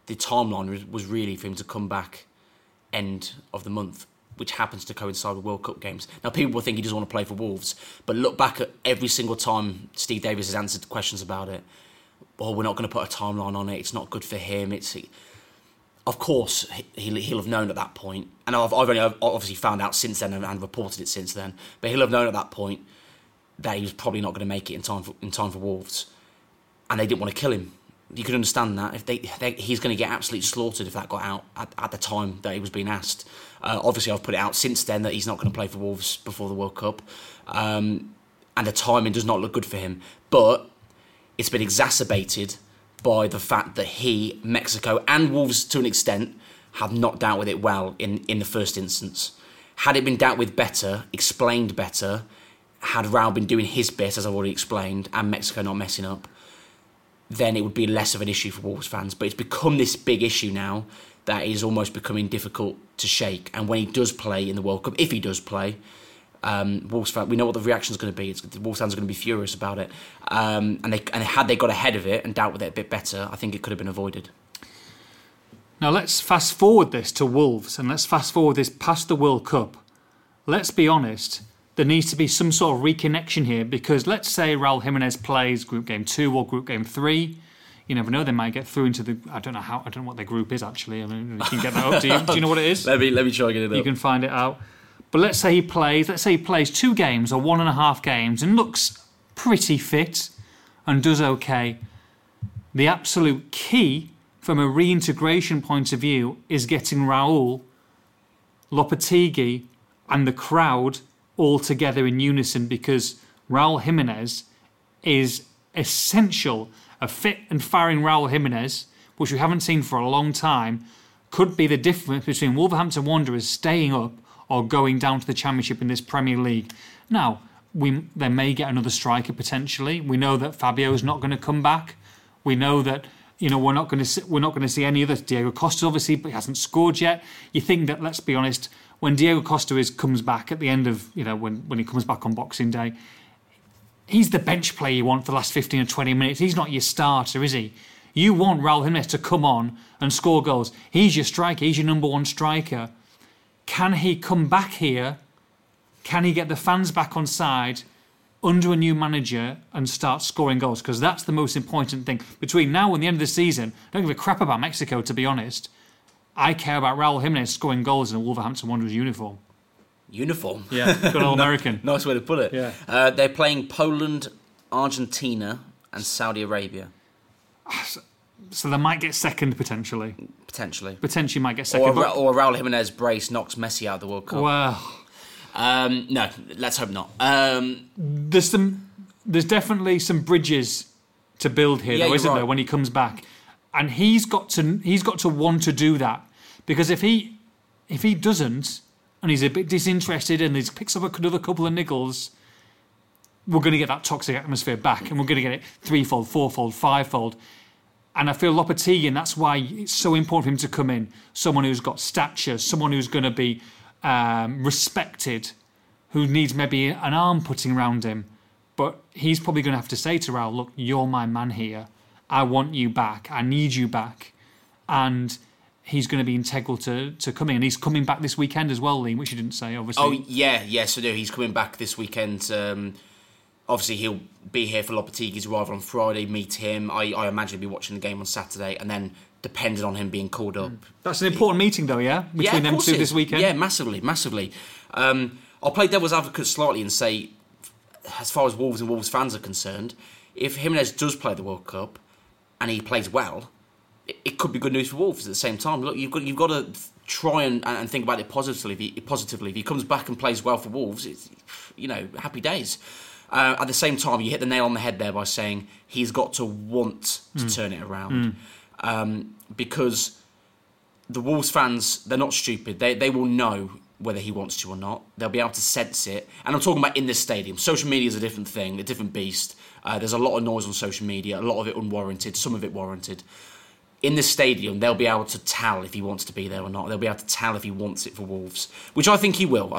the timeline was really for him to come back end of the month. which happens to coincide with World Cup games. Now, people will think he doesn't want to play for Wolves, but look back at every single time Steve Davis has answered questions about it. Oh, we're not going to put a timeline on it. It's not good for him. Of course, he'll have known at that point. And I've only obviously found out since then and reported it since then. But he'll have known at that point that he was probably not going to make it in time for Wolves. And they didn't want to kill him. You could understand that. He's going to get absolutely slaughtered if that got out at the time that he was being asked. Obviously, I've put it out since then that he's not going to play for Wolves before the World Cup. And the timing does not look good for him. But it's been exacerbated by the fact that he, Mexico and Wolves to an extent, have not dealt with it well in the first instance. Had it been dealt with better, explained better, had Raúl been doing his bit, as I've already explained, and Mexico not messing up, then it would be less of an issue for Wolves fans. But it's become this big issue now that is almost becoming difficult to shake. And when he does play in the World Cup, if he does play, Wolves fans, we know what the reaction is going to be. The Wolves fans are going to be furious about it. And had they got ahead of it and dealt with it a bit better, I think it could have been avoided. Now let's fast forward this to Wolves, and let's fast forward this past the World Cup. Let's be honest, there needs to be some sort of reconnection here, because let's say Raúl Jiménez plays Group Game 2 or Group Game 3. You never know; they might get through into the. I don't know what their group is actually. I mean, you can get that up. Do you know what it is? Let me try and get it up. You can find it out. But let's say he plays. Let's say he plays 2 games or 1.5 games and looks pretty fit and does okay. The absolute key from a reintegration point of view is getting Raúl, Lopetegui, and the crowd all together in unison, because Raúl Jiménez is essential. A fit and firing Raúl Jiménez, which we haven't seen for a long time, could be the difference between Wolverhampton Wanderers staying up or going down to the Championship in this Premier League. Now, they may get another striker potentially. We know that Fabio's not going to come back. We know that we're not going to see any other. Diego Costa obviously, but he hasn't scored yet. You think that, let's be honest, when Diego Costa comes back at the end of, when he comes back on Boxing Day, he's the bench player you want for the last 15 or 20 minutes. He's not your starter, is he? You want Raúl Jiménez to come on and score goals. He's your striker. He's your number one striker. Can he come back here? Can he get the fans back on side under a new manager and start scoring goals? Because that's the most important thing. Between now and the end of the season, I don't give a crap about Mexico, to be honest. I care about Raúl Jiménez scoring goals in a Wolverhampton Wanderers uniform. Uniform? Yeah, good old American. Nice way to put it. Yeah. They're playing Poland, Argentina and Saudi Arabia. So they might get second potentially. Potentially might get second. Or a Raúl Jiménez brace knocks Messi out of the World Cup. Well, no, let's hope not. There's definitely some bridges to build here, though, isn't there? When he comes back, and he's got to want to do that, because if he doesn't, and he's a bit disinterested, and he picks up another couple of niggles, we're going to get that toxic atmosphere back, and we're going to get it 3-fold, 4-fold, 5-fold. And I feel Lopetegui, and that's why it's so important for him to come in. Someone who's got stature, someone who's going to be respected, who needs maybe an arm putting around him. But he's probably going to have to say to Raúl, look, you're my man here. I want you back. I need you back. And he's going to be integral to coming. And he's coming back this weekend as well, Liam, which you didn't say, obviously. Oh, yeah, yes, I do. He's coming back this weekend. Obviously, he'll be here for Lopetegui's arrival on Friday, meet him. I imagine he'll be watching the game on Saturday, and then depending on him being called up. That's an important meeting, though, yeah? Between them two this weekend? Yeah, massively. I'll play devil's advocate slightly and say, as far as Wolves and Wolves fans are concerned, if Jiménez does play the World Cup and he plays well, it could be good news for Wolves at the same time. Look, you've got to try and think about it positively. If he comes back and plays well for Wolves, it's, happy days. At the same time, you hit the nail on the head there by saying he's got to want to turn it around. Because the Wolves fans, they're not stupid. They will know whether he wants to or not. They'll be able to sense it. And I'm talking about in this stadium. Social media is a different thing, a different beast. There's a lot of noise on social media, a lot of it unwarranted, some of it warranted. In this stadium, they'll be able to tell if he wants to be there or not. They'll be able to tell if he wants it for Wolves, which I think he will.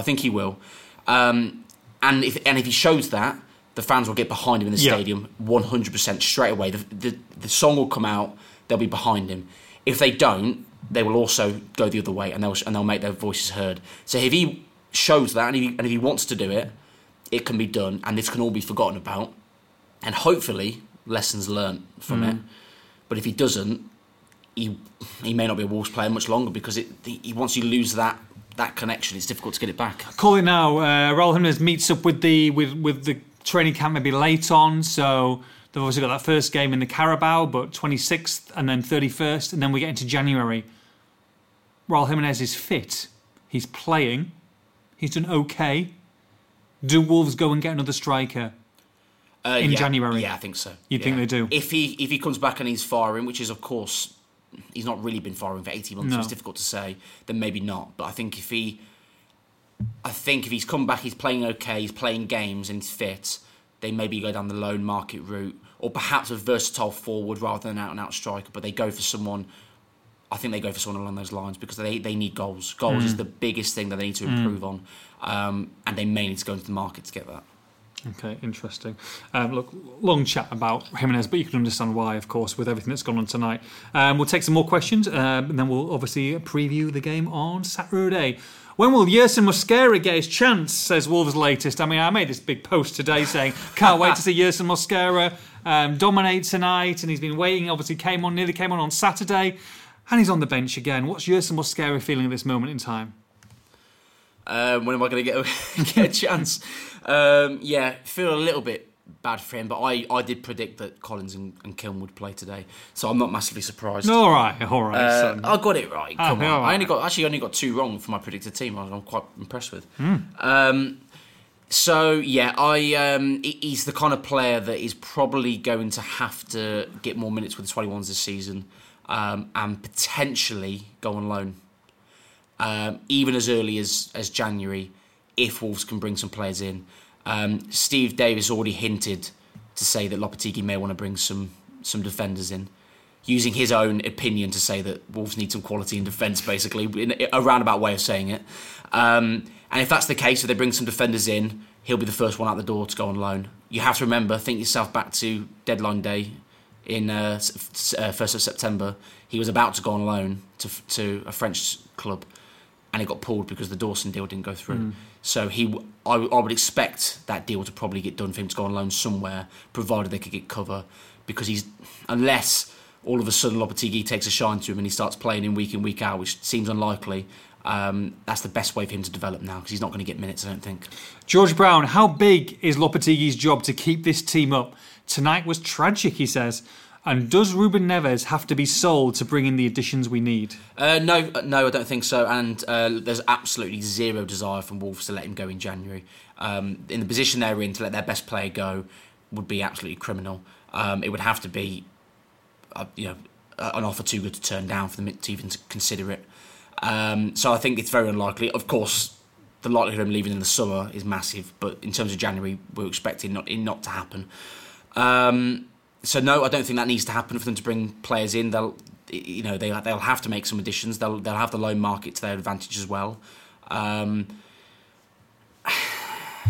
And if he shows that, the fans will get behind him in the stadium 100% straight away. The song will come out, they'll be behind him. If they don't, they will also go the other way, and they'll make their voices heard. So if he shows that, and if he wants to do it, it can be done, and this can all be forgotten about, and hopefully lessons learnt from it. But if he doesn't, he may not be a Wolves player much longer, because once you lose that connection, it's difficult to get it back. Call it now. Raúl Jiménez meets up with the training camp maybe late on, so they've obviously got that first game in the Carabao, but 26th and then 31st, and then we get into January. Raúl Jiménez is fit. He's playing. He's done okay. Do Wolves go and get another striker in January? Yeah, I think so. You'd think they do. If he comes back and he's firing, which is, of course, he's not really been firing for 18 months, so it's difficult to say, then maybe not. But I think if he's come back, he's playing okay, he's playing games and he's fit, they maybe go down the loan market route, or perhaps a versatile forward rather than an out-and-out striker. But I think they go for someone along those lines, because they need goals. Goals is the biggest thing that they need to improve on, and they may need to go into the market to get that. Okay, interesting. Look, long chat about Jimenez, but you can understand why, of course, with everything that's gone on tonight. We'll take some more questions, and then we'll obviously preview the game on Saturday. When will Yerson Mosquera get his chance, says Wolves' latest. I mean, I made this big post today saying, can't wait to see Yerson Mosquera dominate tonight, and he's been waiting, obviously nearly came on Saturday, and he's on the bench again. What's Yerson Mosquera feeling at this moment in time? When am I going to get a chance? Feel a little bit bad for him, but I did predict that Collins and Kilman would play today, so I'm not massively surprised. All right. I got it right. Come on. Right. I only got two wrong for my predicted team. I'm quite impressed with. He's the kind of player that is probably going to have to get more minutes with the 21s this season, and potentially go on loan. Even as early as January, if Wolves can bring some players in. Steve Davis already hinted to say that Lopetegui may want to bring some defenders in, using his own opinion to say that Wolves need some quality in defence, basically, in a roundabout way of saying it. And if that's the case, if they bring some defenders in, he'll be the first one out the door to go on loan. You have to remember, think yourself back to deadline day in 1st of September. He was about to go on loan to a French club, and it got pulled because the Dawson deal didn't go through. So I would expect that deal to probably get done for him to go on loan somewhere, provided they could get cover, because unless all of a sudden Lopetegui takes a shine to him and he starts playing him week in, week out, which seems unlikely, that's the best way for him to develop now, because he's not going to get minutes, I don't think. George Brown, how big is Lopetegui's job to keep this team up? Tonight was tragic, he says. And does Ruben Neves have to be sold to bring in the additions we need? No, I don't think so. And there's absolutely zero desire from Wolves to let him go in January. In the position they're in, to let their best player go would be absolutely criminal. It would have to be, an offer too good to turn down for them to even consider it. So I think it's very unlikely. Of course, the likelihood of him leaving in the summer is massive, but in terms of January, we're expecting it not to happen. So no, I don't think that needs to happen for them to bring players in. They'll have to make some additions. They'll have the loan market to their advantage as well.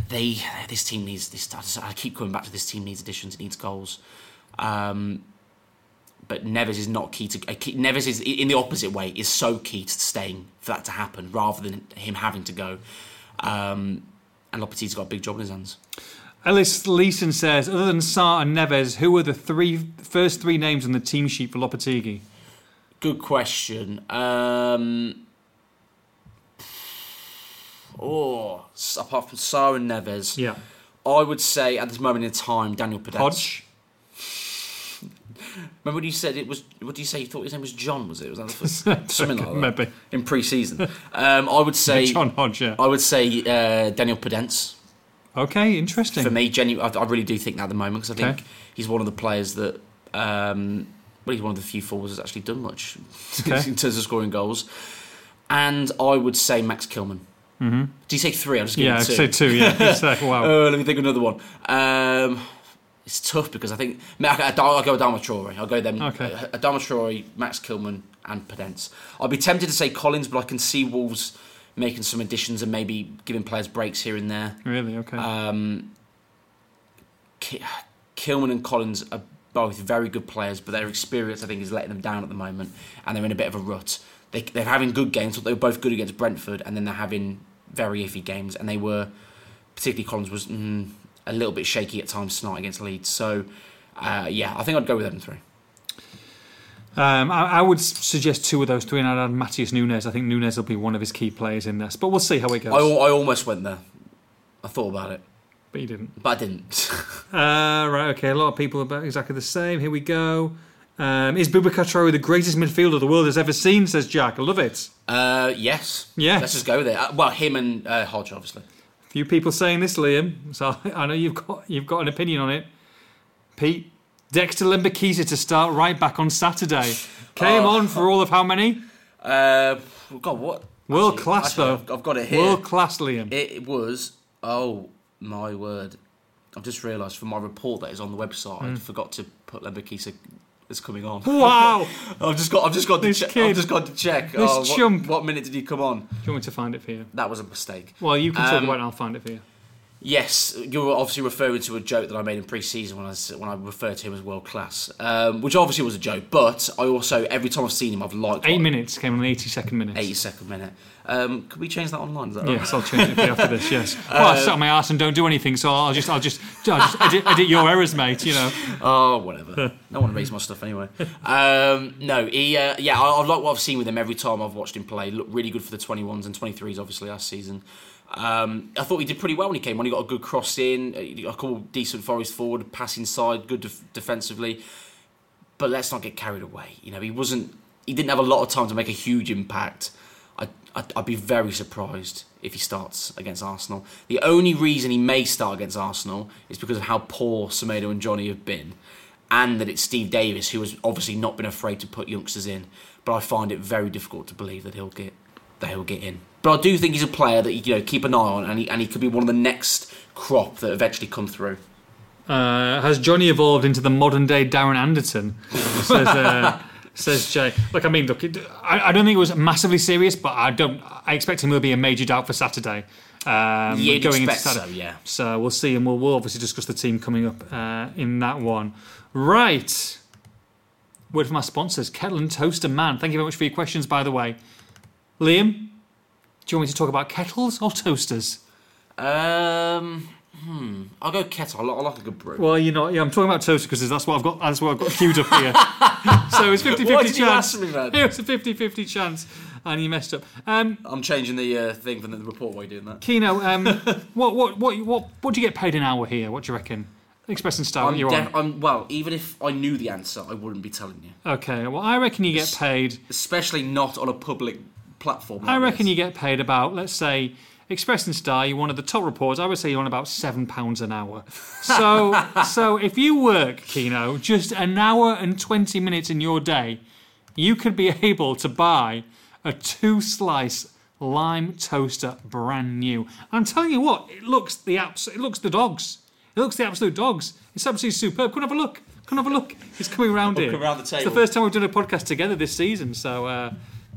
This team needs this. I keep coming back to this team needs additions. It needs goals. But Neves is not key to. Neves is in the opposite way is so key to staying for that to happen, rather than him having to go. And Lopetegui's got a big job on his hands. Ellis Leeson says, other than Sarr and Neves, who are the first three names on the team sheet for Lopetegui? Good question. Apart from Sarr and Neves, I would say at this moment in time, Daniel Podence. Hodge. Remember when you said it was? What do you say? You thought his name was John? Was it? Was that the first, something like that? Maybe in pre-season. I would say John Hodge. Yeah. I would say Daniel Podence. Okay, interesting. For me, I really do think that at the moment, because I think he's one of the players that, he's one of the few forwards that's actually done much in terms of scoring goals. And I would say Max Kilman. Mm-hmm. Do you say three? I'll just give you two. Yeah, I'd say two, yeah. Say, wow. Let me think of another one. It's tough because I think... I'll go Adama Traoré. I'll go them. Okay. Adama Traoré, Max Kilman and Podence. I'd be tempted to say Collins, but I can see Wolves making some additions and maybe giving players breaks here and there. Really? Okay. Kilman and Collins are both very good players, but their experience, I think, is letting them down at the moment, and they're in a bit of a rut. they're having good games. They were both good against Brentford, and then they're having very iffy games. And they were, particularly Collins was a little bit shaky at times tonight against Leeds. So, yeah, I think I'd go with Eden 3. I would suggest two of those three, and I'd add Matías Nunes. I think Nunes will be one of his key players in this, but we'll see how it goes. I almost went there. I thought about it. But you didn't. But I didn't. Right, okay. A lot of people are about exactly the same. Here we go. Is Boubacar Traoré the greatest midfielder the world has ever seen, says Jack. I love it. Yes. Yes. Let's just go with it. Well, him and Hodge, obviously. A few people saying this, Liam. So I know you've got an opinion on it. Pete, Dexter Lembekisa to start right back on Saturday. Came on for all of how many? God, what? World class, though. I've got it here. World class, Liam. It was... Oh... My word. I've just realised from my report that is on the website, I forgot to put Lembekisa as coming on. Wow! I've just got to check. What minute did he come on? Do you want me to find it for you? That was a mistake. Well, you can talk about it and I'll find it for you. Yes, you were obviously referring to a joke that I made in pre-season when I referred to him as world class, which obviously was a joke, but I also, every time I've seen him, I've liked him. 8 minutes, came on the 82nd minute. 82nd minute. Could we change that online? Is that right? Yes, I'll change it for you after this, yes. Well, I sat on my arse and don't do anything, so I'll just edit your errors, mate, you know. Oh, whatever. No one reads my stuff anyway. I've liked what I've seen with him every time I've watched him play. Looked really good for the 21s and 23s, obviously, last season. I thought he did pretty well when he came on. He got a good cross in, a couple decent Forest forward, pass inside, good defensively. But let's not get carried away. You know, he didn't have a lot of time to make a huge impact. I'd be very surprised if he starts against Arsenal. The only reason he may start against Arsenal is because of how poor Semedo and Johnny have been, and that it's Steve Davis who has obviously not been afraid to put youngsters in. But I find it very difficult to believe that he'll get in. But I do think he's a player that you know keep an eye on, and he could be one of the next crop that eventually come through. Has Johnny evolved into the modern day Darren Anderton? Says Jay. Look. I don't think it was massively serious, but I expect him will be a major doubt for Saturday. You'd going expect into Saturday. So, yeah. So we'll see, and we'll obviously discuss the team coming up in that one. Right. Word from our sponsors, Kettle and Toaster Man. Thank you very much for your questions, by the way. Liam, do you want me to talk about kettles or toasters? I'll go kettle. I like a good brew. Well, you know, yeah, I'm talking about toaster because that's what I've got. That's what I've got queued up here. So it's 50-50 chance. Why did you ask me that? It's a 50-50 chance, and you messed up. I'm changing the thing from the report while you're doing that. Kino, what do you get paid an hour here? What do you reckon? Expressing style. Well, even if I knew the answer, I wouldn't be telling you. Okay. Well, I reckon you get paid, especially not on a public platform. Like I reckon you get paid about, let's say, Express and Star, you're one of the top reports. I would say you're on about £7 an hour. So if you work, Kino, just an hour and 20 minutes in your day, you could be able to buy a 2-slice lime toaster brand new. I'm telling you what, it looks the absolute dogs. It's absolutely superb. Come have a look. It's coming around here. Around the table. It's the first time we've done a podcast together this season, so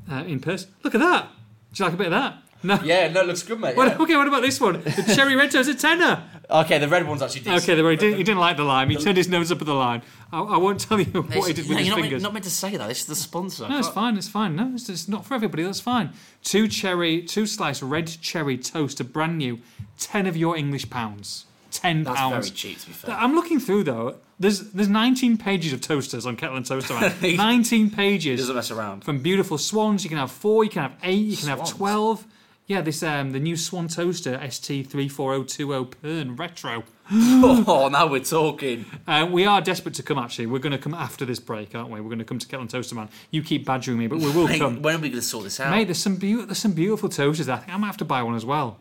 in person. Look at that. Do you like a bit of that? No. Yeah, no, it looks good, mate. Yeah. Okay, what about this one? The cherry red toast, a tenner. Okay, the red one's actually decent. Okay, he didn't like the lime. He turned his nose up at the lime. I won't tell you what he did with his fingers. You're not meant to say that. This is the sponsor. No, it's fine. No, it's not for everybody. That's fine. 2-slice red cherry toast, a brand new, 10 of your English pounds. £10. That's very cheap, to be fair. I'm looking through, though. There's 19 pages of toasters on Kettle and Toaster Man. 19 pages. Doesn't mess around. From beautiful swans. You can have 4, you can have 8, you can have 12. Yeah, this the new Swan Toaster ST34020 Pern Retro. Oh, now we're talking. We are desperate to come, actually. We're going to come after this break, aren't we? We're going to come to Kettle and Toaster Man. You keep badgering me, but we will come. When are we going to sort this out? Mate, there's some beautiful toasters. I think I might have to buy one as well.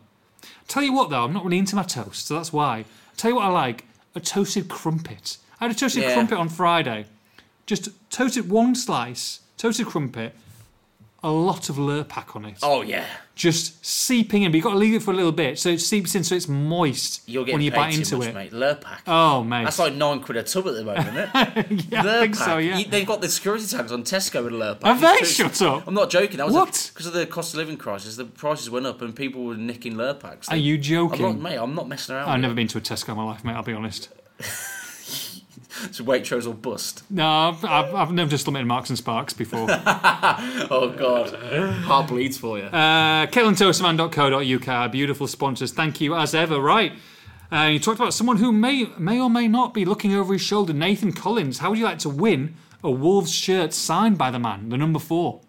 Tell you what, though, I'm not really into my toast, so that's why. Tell you what I like, a toasted crumpet. I had a toasted crumpet on Friday. Just toasted 1 slice, toasted crumpet, a lot of Lurpak on it. Oh, yeah. Just seeping in, but you've got to leave it for a little bit so it seeps in so it's moist when you bite into it. You're getting paid too much, mate. Lurpak. Oh, mate. That's like £9 a tub at the moment, isn't it? Yeah, Lurpak. I think so, yeah. They've got the security tags on Tesco with Lurpak. Have they? Shut up. I'm not joking. That was because of the cost of living crisis, the prices went up and people were nicking Lurpaks. Are you joking? I'm not, mate, I'm not messing around with it. I've never been to a Tesco in my life, mate, I'll be honest. It's Waitrose or bust. No, I've never just limited Marks and Sparks before. Oh, God. Heart bleeds for you. KetToastMan.co.uk, beautiful sponsors. Thank you as ever. Right. You talked about someone who may or may not be looking over his shoulder, Nathan Collins. How would you like to win a Wolves shirt signed by the man, the number 4?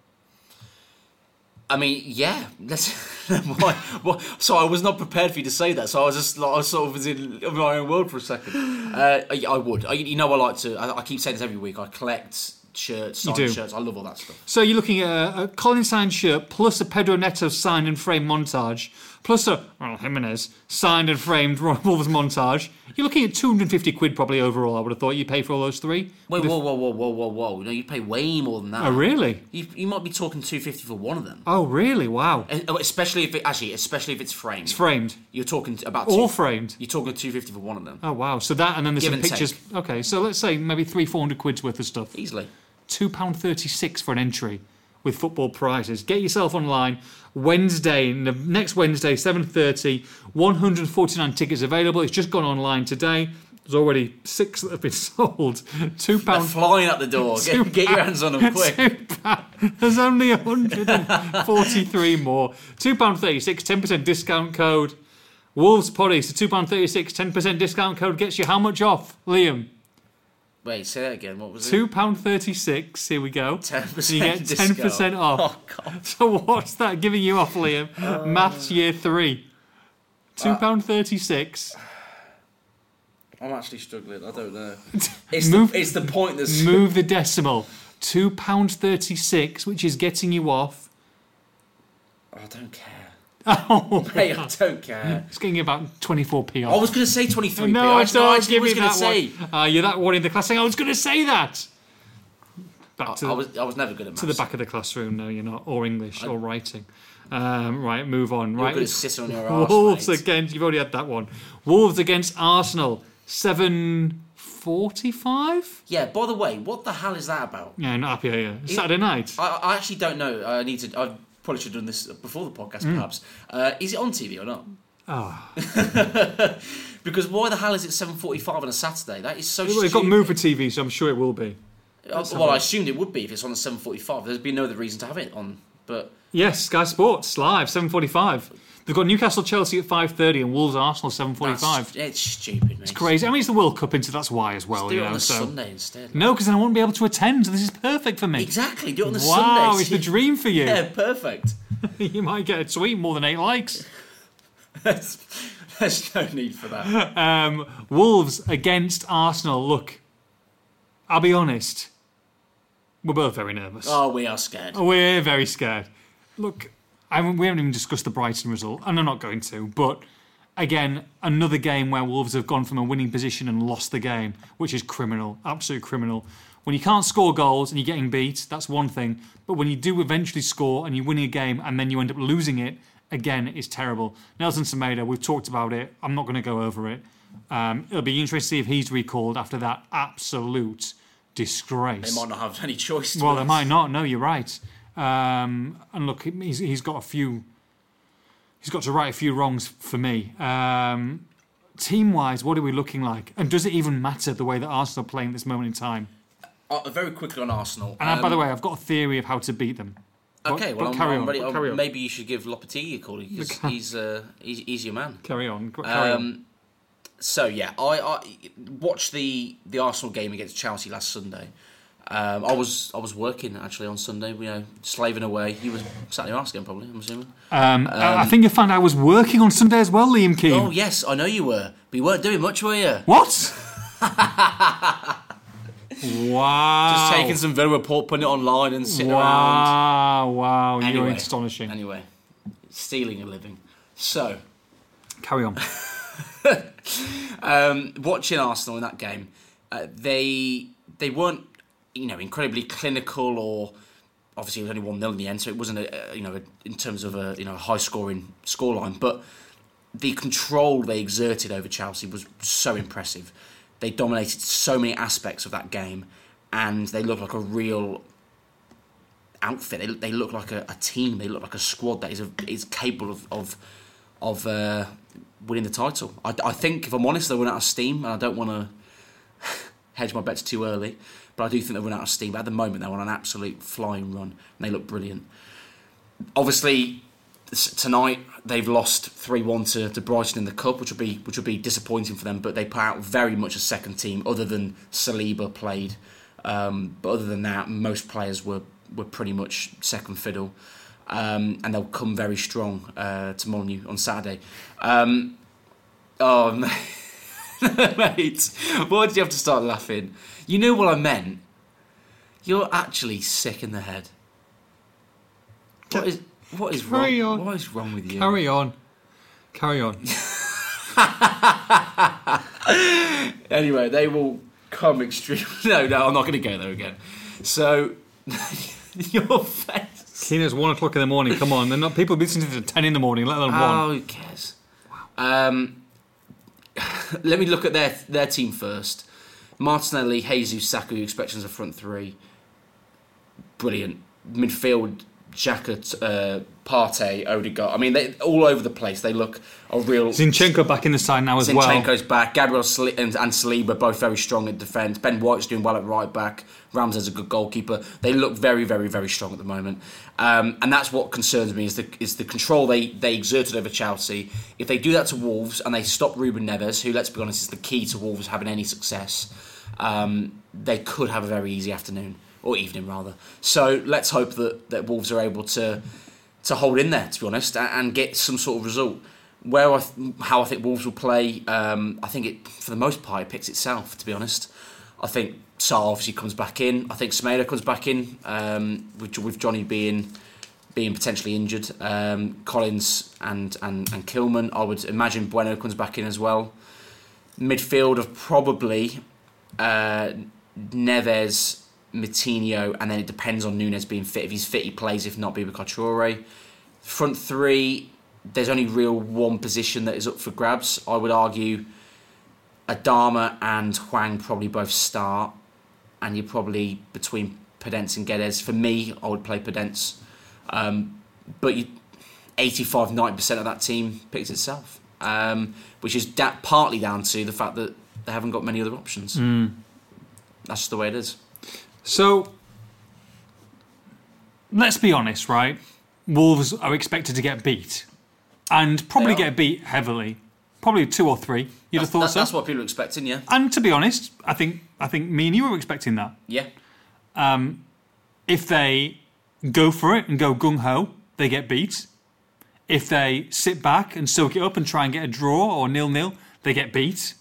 I mean, yeah. So I was not prepared for you to say that. So I was just, like, I was sort of in my own world for a second. I would. I like to. I keep saying this every week. I collect shirts, signed shirts. I love all that stuff. So you're looking at a Collins signed shirt plus a Pedro Neto signed and framed montage plus a Jimenez signed and framed Wolves montage. You're looking at £250 probably overall. I would have thought you pay for all those three. Wait, whoa! No, you'd pay way more than that. Oh, really? You might be talking £250 for one of them. Oh, really? Wow. Especially if it's framed. It's framed. You're talking about all framed. You're talking £250 for one of them. Oh, wow! So that and then there's some pictures. Take. Okay, so let's say maybe £300-400 worth of stuff. Easily. £2.36 for an entry with football prizes. Get yourself online next Wednesday, 7:30. 149 tickets available. It's just gone online today. There's already 6 that have been sold. £2 flying out the door. Get your hands on them quick. There's only 143 more. £2.36, 10% discount code. Wolves Poddy. So £2.36, 10% discount code gets you how much off, Liam? Wait, say that again. What was it? £2.36. Here we go. 10%. You get 10% off. Oh, God. So what's that giving you off, Liam? Maths year 3. £2.36. I'm actually struggling. I don't know. It's the point that's... Move the decimal. £2.36, which is getting you off... I don't care. Oh, mate, I don't care. It's getting about 24p off. I was going to say 23p. No, I don't. Give me that one. You're that one in the class saying, I was going to say that. I was never good at maths. To the back of the classroom, no, you're not. Or English, or writing. Right, move on. You're going to sit on your arse. Wolves against... You've already had that one. Wolves against Arsenal. 7:45? Yeah, by the way, what the hell is that about? Yeah, not happy here. Saturday night. I actually don't know. I need to... Probably should have done this before the podcast, perhaps. Is it on TV or not? Oh. Because why the hell is it 7:45 on a Saturday? That is so stupid. It got moved for TV, so I'm sure it will be. I assumed it would be if it's on at 7:45. There's been no other reason to have it on. But yes, Sky Sports, live, 7:45. They've got Newcastle-Chelsea at 5:30 and Wolves-Arsenal 7:45. It's stupid, mate. It's crazy. I mean, it's the World Cup, that's why as well. Just do it on a Sunday instead. Like. No, because then I won't be able to attend, so this is perfect for me. Exactly, do it on the Sunday. Wow, it's the dream for you. Yeah, perfect. You might get a tweet more than 8 likes. There's no need for that. Wolves against Arsenal. Look, I'll be honest. We're both very nervous. Oh, we are scared. We're very scared. Look... we haven't even discussed the Brighton result, and I'm not going to, but again, another game where Wolves have gone from a winning position and lost the game, which is criminal, absolute criminal. When you can't score goals and you're getting beat, that's one thing, but when you do eventually score and you're winning a game and then you end up losing it, again, it's terrible. Nelson Semedo, we've talked about it, I'm not going to go over it. It'll be interesting to see if he's recalled after that absolute disgrace. They might not have any choice. Well, they might not, no, you're right. And look, he's got to right a few wrongs for me. Team-wise, what are we looking like? And does it even matter the way that Arsenal are playing at this moment in time? Very quickly on Arsenal. And by the way, I've got a theory of how to beat them. Okay, carry on. Maybe you should give Lopetegui a call because he's your man. Carry on. So yeah, I watched the Arsenal game against Chelsea last Sunday. I was working actually on Sunday, slaving away. You were sat in your arse game, probably. I'm assuming. I think you found I was working on Sunday as well, Liam Keane. Oh yes, I know you were, but you weren't doing much, were you? What? Wow! Just taking some Villa report, putting it online, and sitting around. Wow! Anyway, you're astonishing. Anyway, stealing a living. So, carry on. Watching Arsenal in that game, they weren't. Incredibly clinical, or obviously it was only 1-0 in the end, so it wasn't in terms of a high scoring scoreline. But the control they exerted over Chelsea was so impressive. They dominated so many aspects of that game, and they looked like a real outfit. They looked like a team. They looked like a squad that is capable of winning the title. I think, if I'm honest, they went out of steam, and I don't want to. hedge my bets too early, but I do think they'll run out of steam. But at the moment, they're on an absolute flying run, and they look brilliant. Obviously, tonight they've lost 3-1 to Brighton in the cup, which will be disappointing for them. But they put out very much a second team, other than Saliba played. But other than that, most players were pretty much second fiddle, and they'll come very strong to Molyneux on Saturday. Oh, mate, why did you have to start laughing? You knew what I meant. You're actually sick in the head. What is wrong? On. What is wrong with you? Carry on. Anyway, they will come extremely. No, I'm not going to go there again. So your face. It's 1:00 in the morning. Come on, they're not people listening to 10 in the morning. Let alone one. Oh, who cares? Wow. Let me look at their team first. Martinelli, Jesus, Saka, you expect as a front three. Brilliant midfield. Xhaka, Partey, Odegaard. I mean, they all over the place. They look a real. Zinchenko back in the side now as well. Zinchenko's back. Gabriel and Saliba both very strong in defence. Ben White's doing well at right back. Ramsey's a good goalkeeper. They look very, very, very strong at the moment, and that's what concerns me is the control they exerted over Chelsea. If they do that to Wolves and they stop Ruben Neves, who, let's be honest, is the key to Wolves having any success, they could have a very easy afternoon. Or evening, rather. So let's hope that Wolves are able to hold in there, to be honest, and get some sort of result. How I think Wolves will play, I think it, for the most part, it picks itself, to be honest. I think Sarr obviously comes back in. I think Semedo comes back in, with Johnny being potentially injured. Collins and Kilman, I would imagine Bueno comes back in as well. Midfield of probably Neves, Moutinho, and then it depends on Nunes being fit. If he's fit, he plays. If not, Boubacar Traoré. Front three, there's only real one position that is up for grabs. I would argue Adama and Hwang probably both start, and you're probably between Podence and Guedes. For me, I would play Podence. But 85-90% of that team picks itself, which is partly down to the fact that they haven't got many other options. That's just the way it is. So, let's be honest, right? Wolves are expected to get beat. And probably get beat heavily. Probably 2 or 3. You'd have thought so. That's what people are expecting, yeah. And to be honest, I think me and you were expecting that. Yeah. If they go for it and go gung-ho, they get beat. If they sit back and soak it up and try and get a draw or 0-0, they get beat.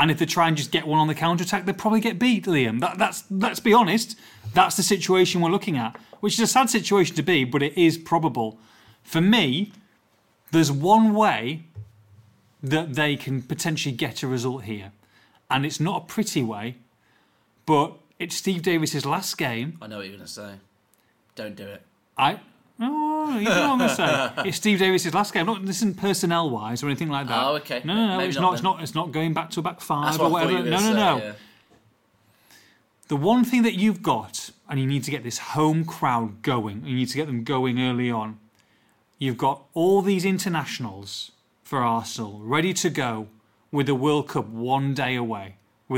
And if they try and just get one on the counter-attack, they'll probably get beat, Liam. Let's be honest, that's the situation we're looking at, which is a sad situation to be, but it is probable. For me, there's one way that they can potentially get a result here. And it's not a pretty way, but it's Steve Davis's last game. I know what you're going to say. Don't do it. You know what I'm going to say. It's Steve Davis's last game. Look, this isn't personnel-wise or anything like that. Oh, okay. No. It's not going back to a back five. That's or what whatever. No. Yeah. The one thing that you've got, and you need to get this home crowd going, and you need to get them going early on. You've got all these internationals for Arsenal ready to go with the World Cup one day away.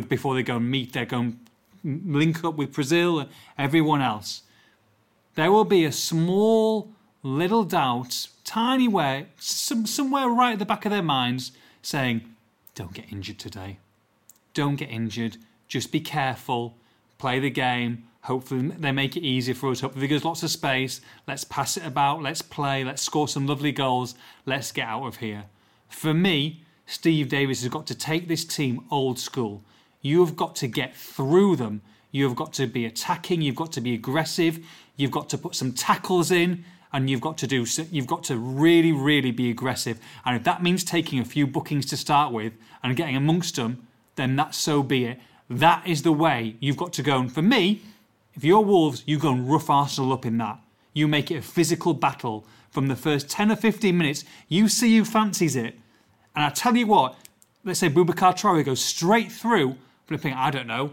Before they go and meet, they're going to link up with Brazil and everyone else. There will be a small, little doubt, tiny way, somewhere right at the back of their minds, saying, don't get injured today. Don't get injured. Just be careful. Play the game. Hopefully they make it easier for us. Hopefully there's lots of space. Let's pass it about. Let's play. Let's score some lovely goals. Let's get out of here. For me, Steve Davis has got to take this team old school. You've got to get through them. You've got to be attacking. You've got to be aggressive. You've got to put some tackles in, and you've got to really, really be aggressive. And if that means taking a few bookings to start with and getting amongst them, then that's so be it. That is the way you've got to go. And for me, if you're Wolves, you go and rough Arsenal up in that. You make it a physical battle from the first 10 or 15 minutes. You see who fancies it. And I tell you what, let's say Boubacar Traoré goes straight through, flipping, I don't know,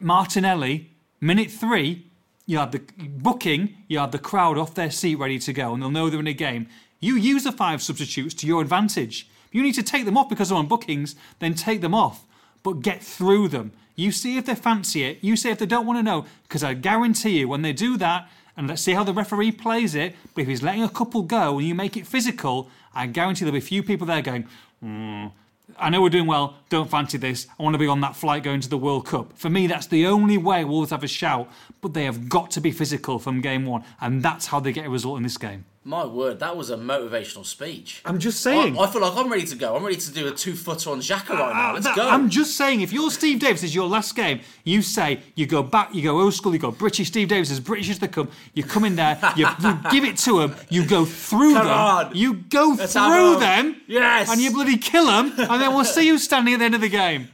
Martinelli, minute 3... You have the booking, you have the crowd off their seat ready to go, and they'll know they're in a game. You use the 5 substitutes to your advantage. You need to take them off because they're on bookings, then take them off. but get through them. You see if they fancy it. You see if they don't want to know, because I guarantee you when they do that, and let's see how the referee plays it, but if he's letting a couple go and you make it physical, I guarantee there'll be a few people there going, I know we're doing well, don't fancy this, I want to be on that flight going to the World Cup. For me, that's the only way Wolves have a shout, but they have got to be physical from game one, and that's how they get a result in this game. My word, that was a motivational speech. I'm just saying. I feel like I'm ready to go. I'm ready to do a two-footer on Xhaka right now. Let's go. I'm just saying, if you're Steve Davis, it's your last game, you say, you go back, you go old school, you go British. Steve Davis is British as they come. You come in there, you give it to them, you go through them. On. You go Let's through them. Yes. And you bloody kill them. And then we'll see you standing at the end of the game.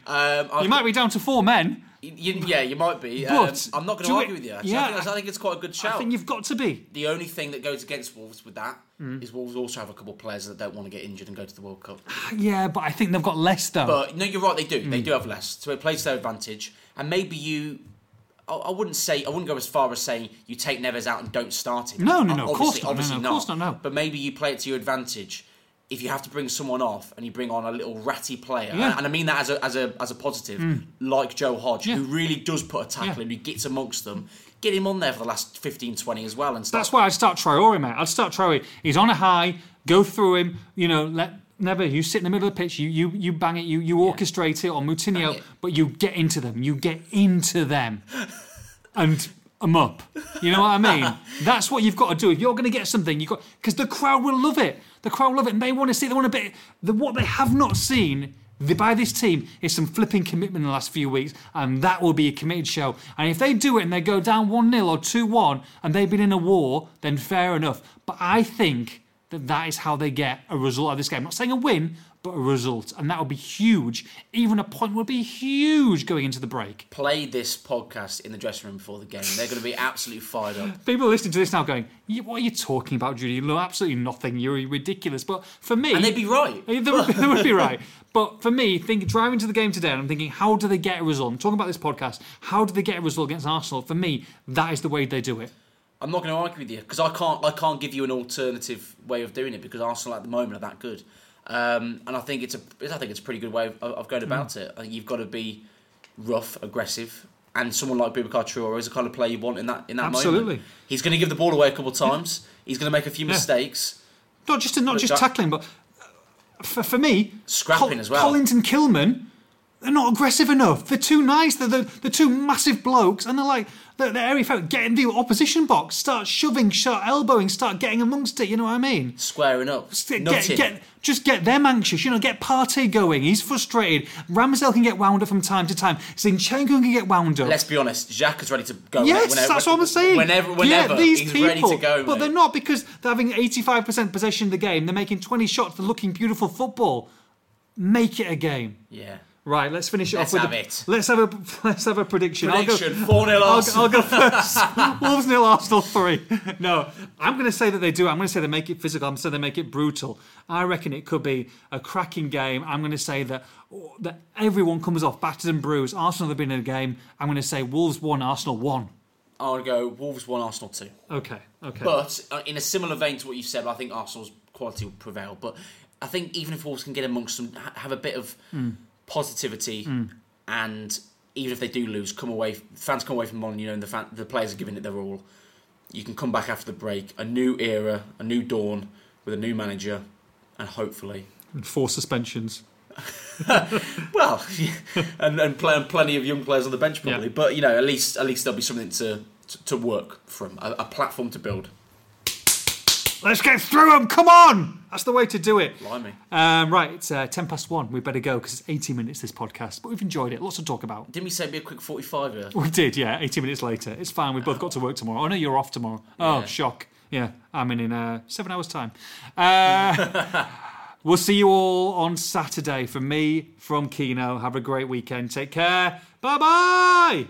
You might be down to four men. You might be. But I'm not going to argue with you. Yeah, I think it's quite a good shout. I think you've got to be. The only thing that goes against Wolves with that is Wolves also have a couple of players that don't want to get injured and go to the World Cup. Yeah, but I think they've got less, though. But no, you're right, they do. They do have less. So it plays to their advantage. And maybe you... I wouldn't go as far as saying you take Neves out and don't start him. No, of course not. But maybe you play it to your advantage. If you have to bring someone off and you bring on a little ratty player, and I mean that as a positive, like Joe Hodge, who really does put a tackle in, who gets amongst them, get him on there for the last 15, 20 as well. And that's why I'd start Traoré, mate. I'd start Traoré. He's on a high, go through him, you sit in the middle of the pitch, you bang it, you orchestrate it, or Moutinho, but you get into them. You get into them. And... them up. You know what I mean? That's what you've got to do. If you're going to get something, because the crowd will love it. The crowd will love it, and they want to see. They want a bit. What they have not seen by this team is some flipping commitment in the last few weeks, and that will be a committed show. And if they do it and they go down 1-0 or 2-1, and they've been in a war, then fair enough. But I think that is how they get a result out of this game. I'm not saying a win, but a result, and that would be huge. Even a point would be huge going into the break. Play this podcast in the dressing room before the game. They're going to be absolutely fired up. People listening to this now going, what are you talking about, Judy? You know absolutely nothing. You're ridiculous. But for me... And they'd be right. They would be right. But for me, driving to the game today, and I'm thinking, how do they get a result? I'm talking about this podcast. How do they get a result against Arsenal? For me, that is the way they do it. I'm not going to argue with you, because I can't give you an alternative way of doing it, because Arsenal at the moment are that good. And I think it's a pretty good way of going about it. I think you've got to be rough, aggressive, and someone like Boubacar Traoré is the kind of player you want in that Absolutely. Moment. He's going to give the ball away a couple of times. Yeah. He's going to make a few mistakes. Not just tackling, but for me, scrapping as well. Collins and Kilman, they're not aggressive enough. They're too nice. They're two massive blokes, and they're like get in the opposition box, start shoving, start elbowing, start getting amongst it. You know what I mean? Squaring up, just get them anxious. Get Partey going. He's frustrated. Ramsdale can get wound up from time to time. Zinchenko can get wound up. Let's be honest, Xhaka is ready to go. Yes, that's what I'm saying. Whenever these he's people, ready to go. But mate. They're not, because they're having 85% possession of the game. They're making 20 shots. They're looking beautiful football. Make it a game. Yeah. Right, let's finish it off with... Let's have a prediction. 4-0 Arsenal. I'll go first. Wolves 0, Arsenal 3. No, I'm going to say that they do. I'm going to say they make it physical. I'm going to say they make it brutal. I reckon it could be a cracking game. I'm going to say that everyone comes off battered and bruised. Arsenal have been in a game. I'm going to say Wolves 1, Arsenal 1. I'll go Wolves 1, Arsenal 2. Okay. But in a similar vein to what you've said, I think Arsenal's quality will prevail. But I think even if Wolves can get amongst them, have a bit of... positivity, and even if they do lose, fans come away from Molyneux, and the players are giving it their all. You can come back after the break, a new era, a new dawn with a new manager, and hopefully 4 suspensions. Well, and plenty of young players on the bench probably, but at least there'll be something to work from, a platform to build. Let's get through them, come on! That's the way to do it. Blimey. Right, it's 1:10. We better go, because it's 80 minutes, this podcast. But we've enjoyed it. Lots to talk about. Didn't we say it'd be a quick 45 here? We did, 80 minutes later. It's fine. We've both got to work tomorrow. Oh, no, you're off tomorrow. Yeah. Oh, shock. Yeah, I'm in 7 hours' time. We'll see you all on Saturday. From me, from Kino. Have a great weekend. Take care. Bye-bye!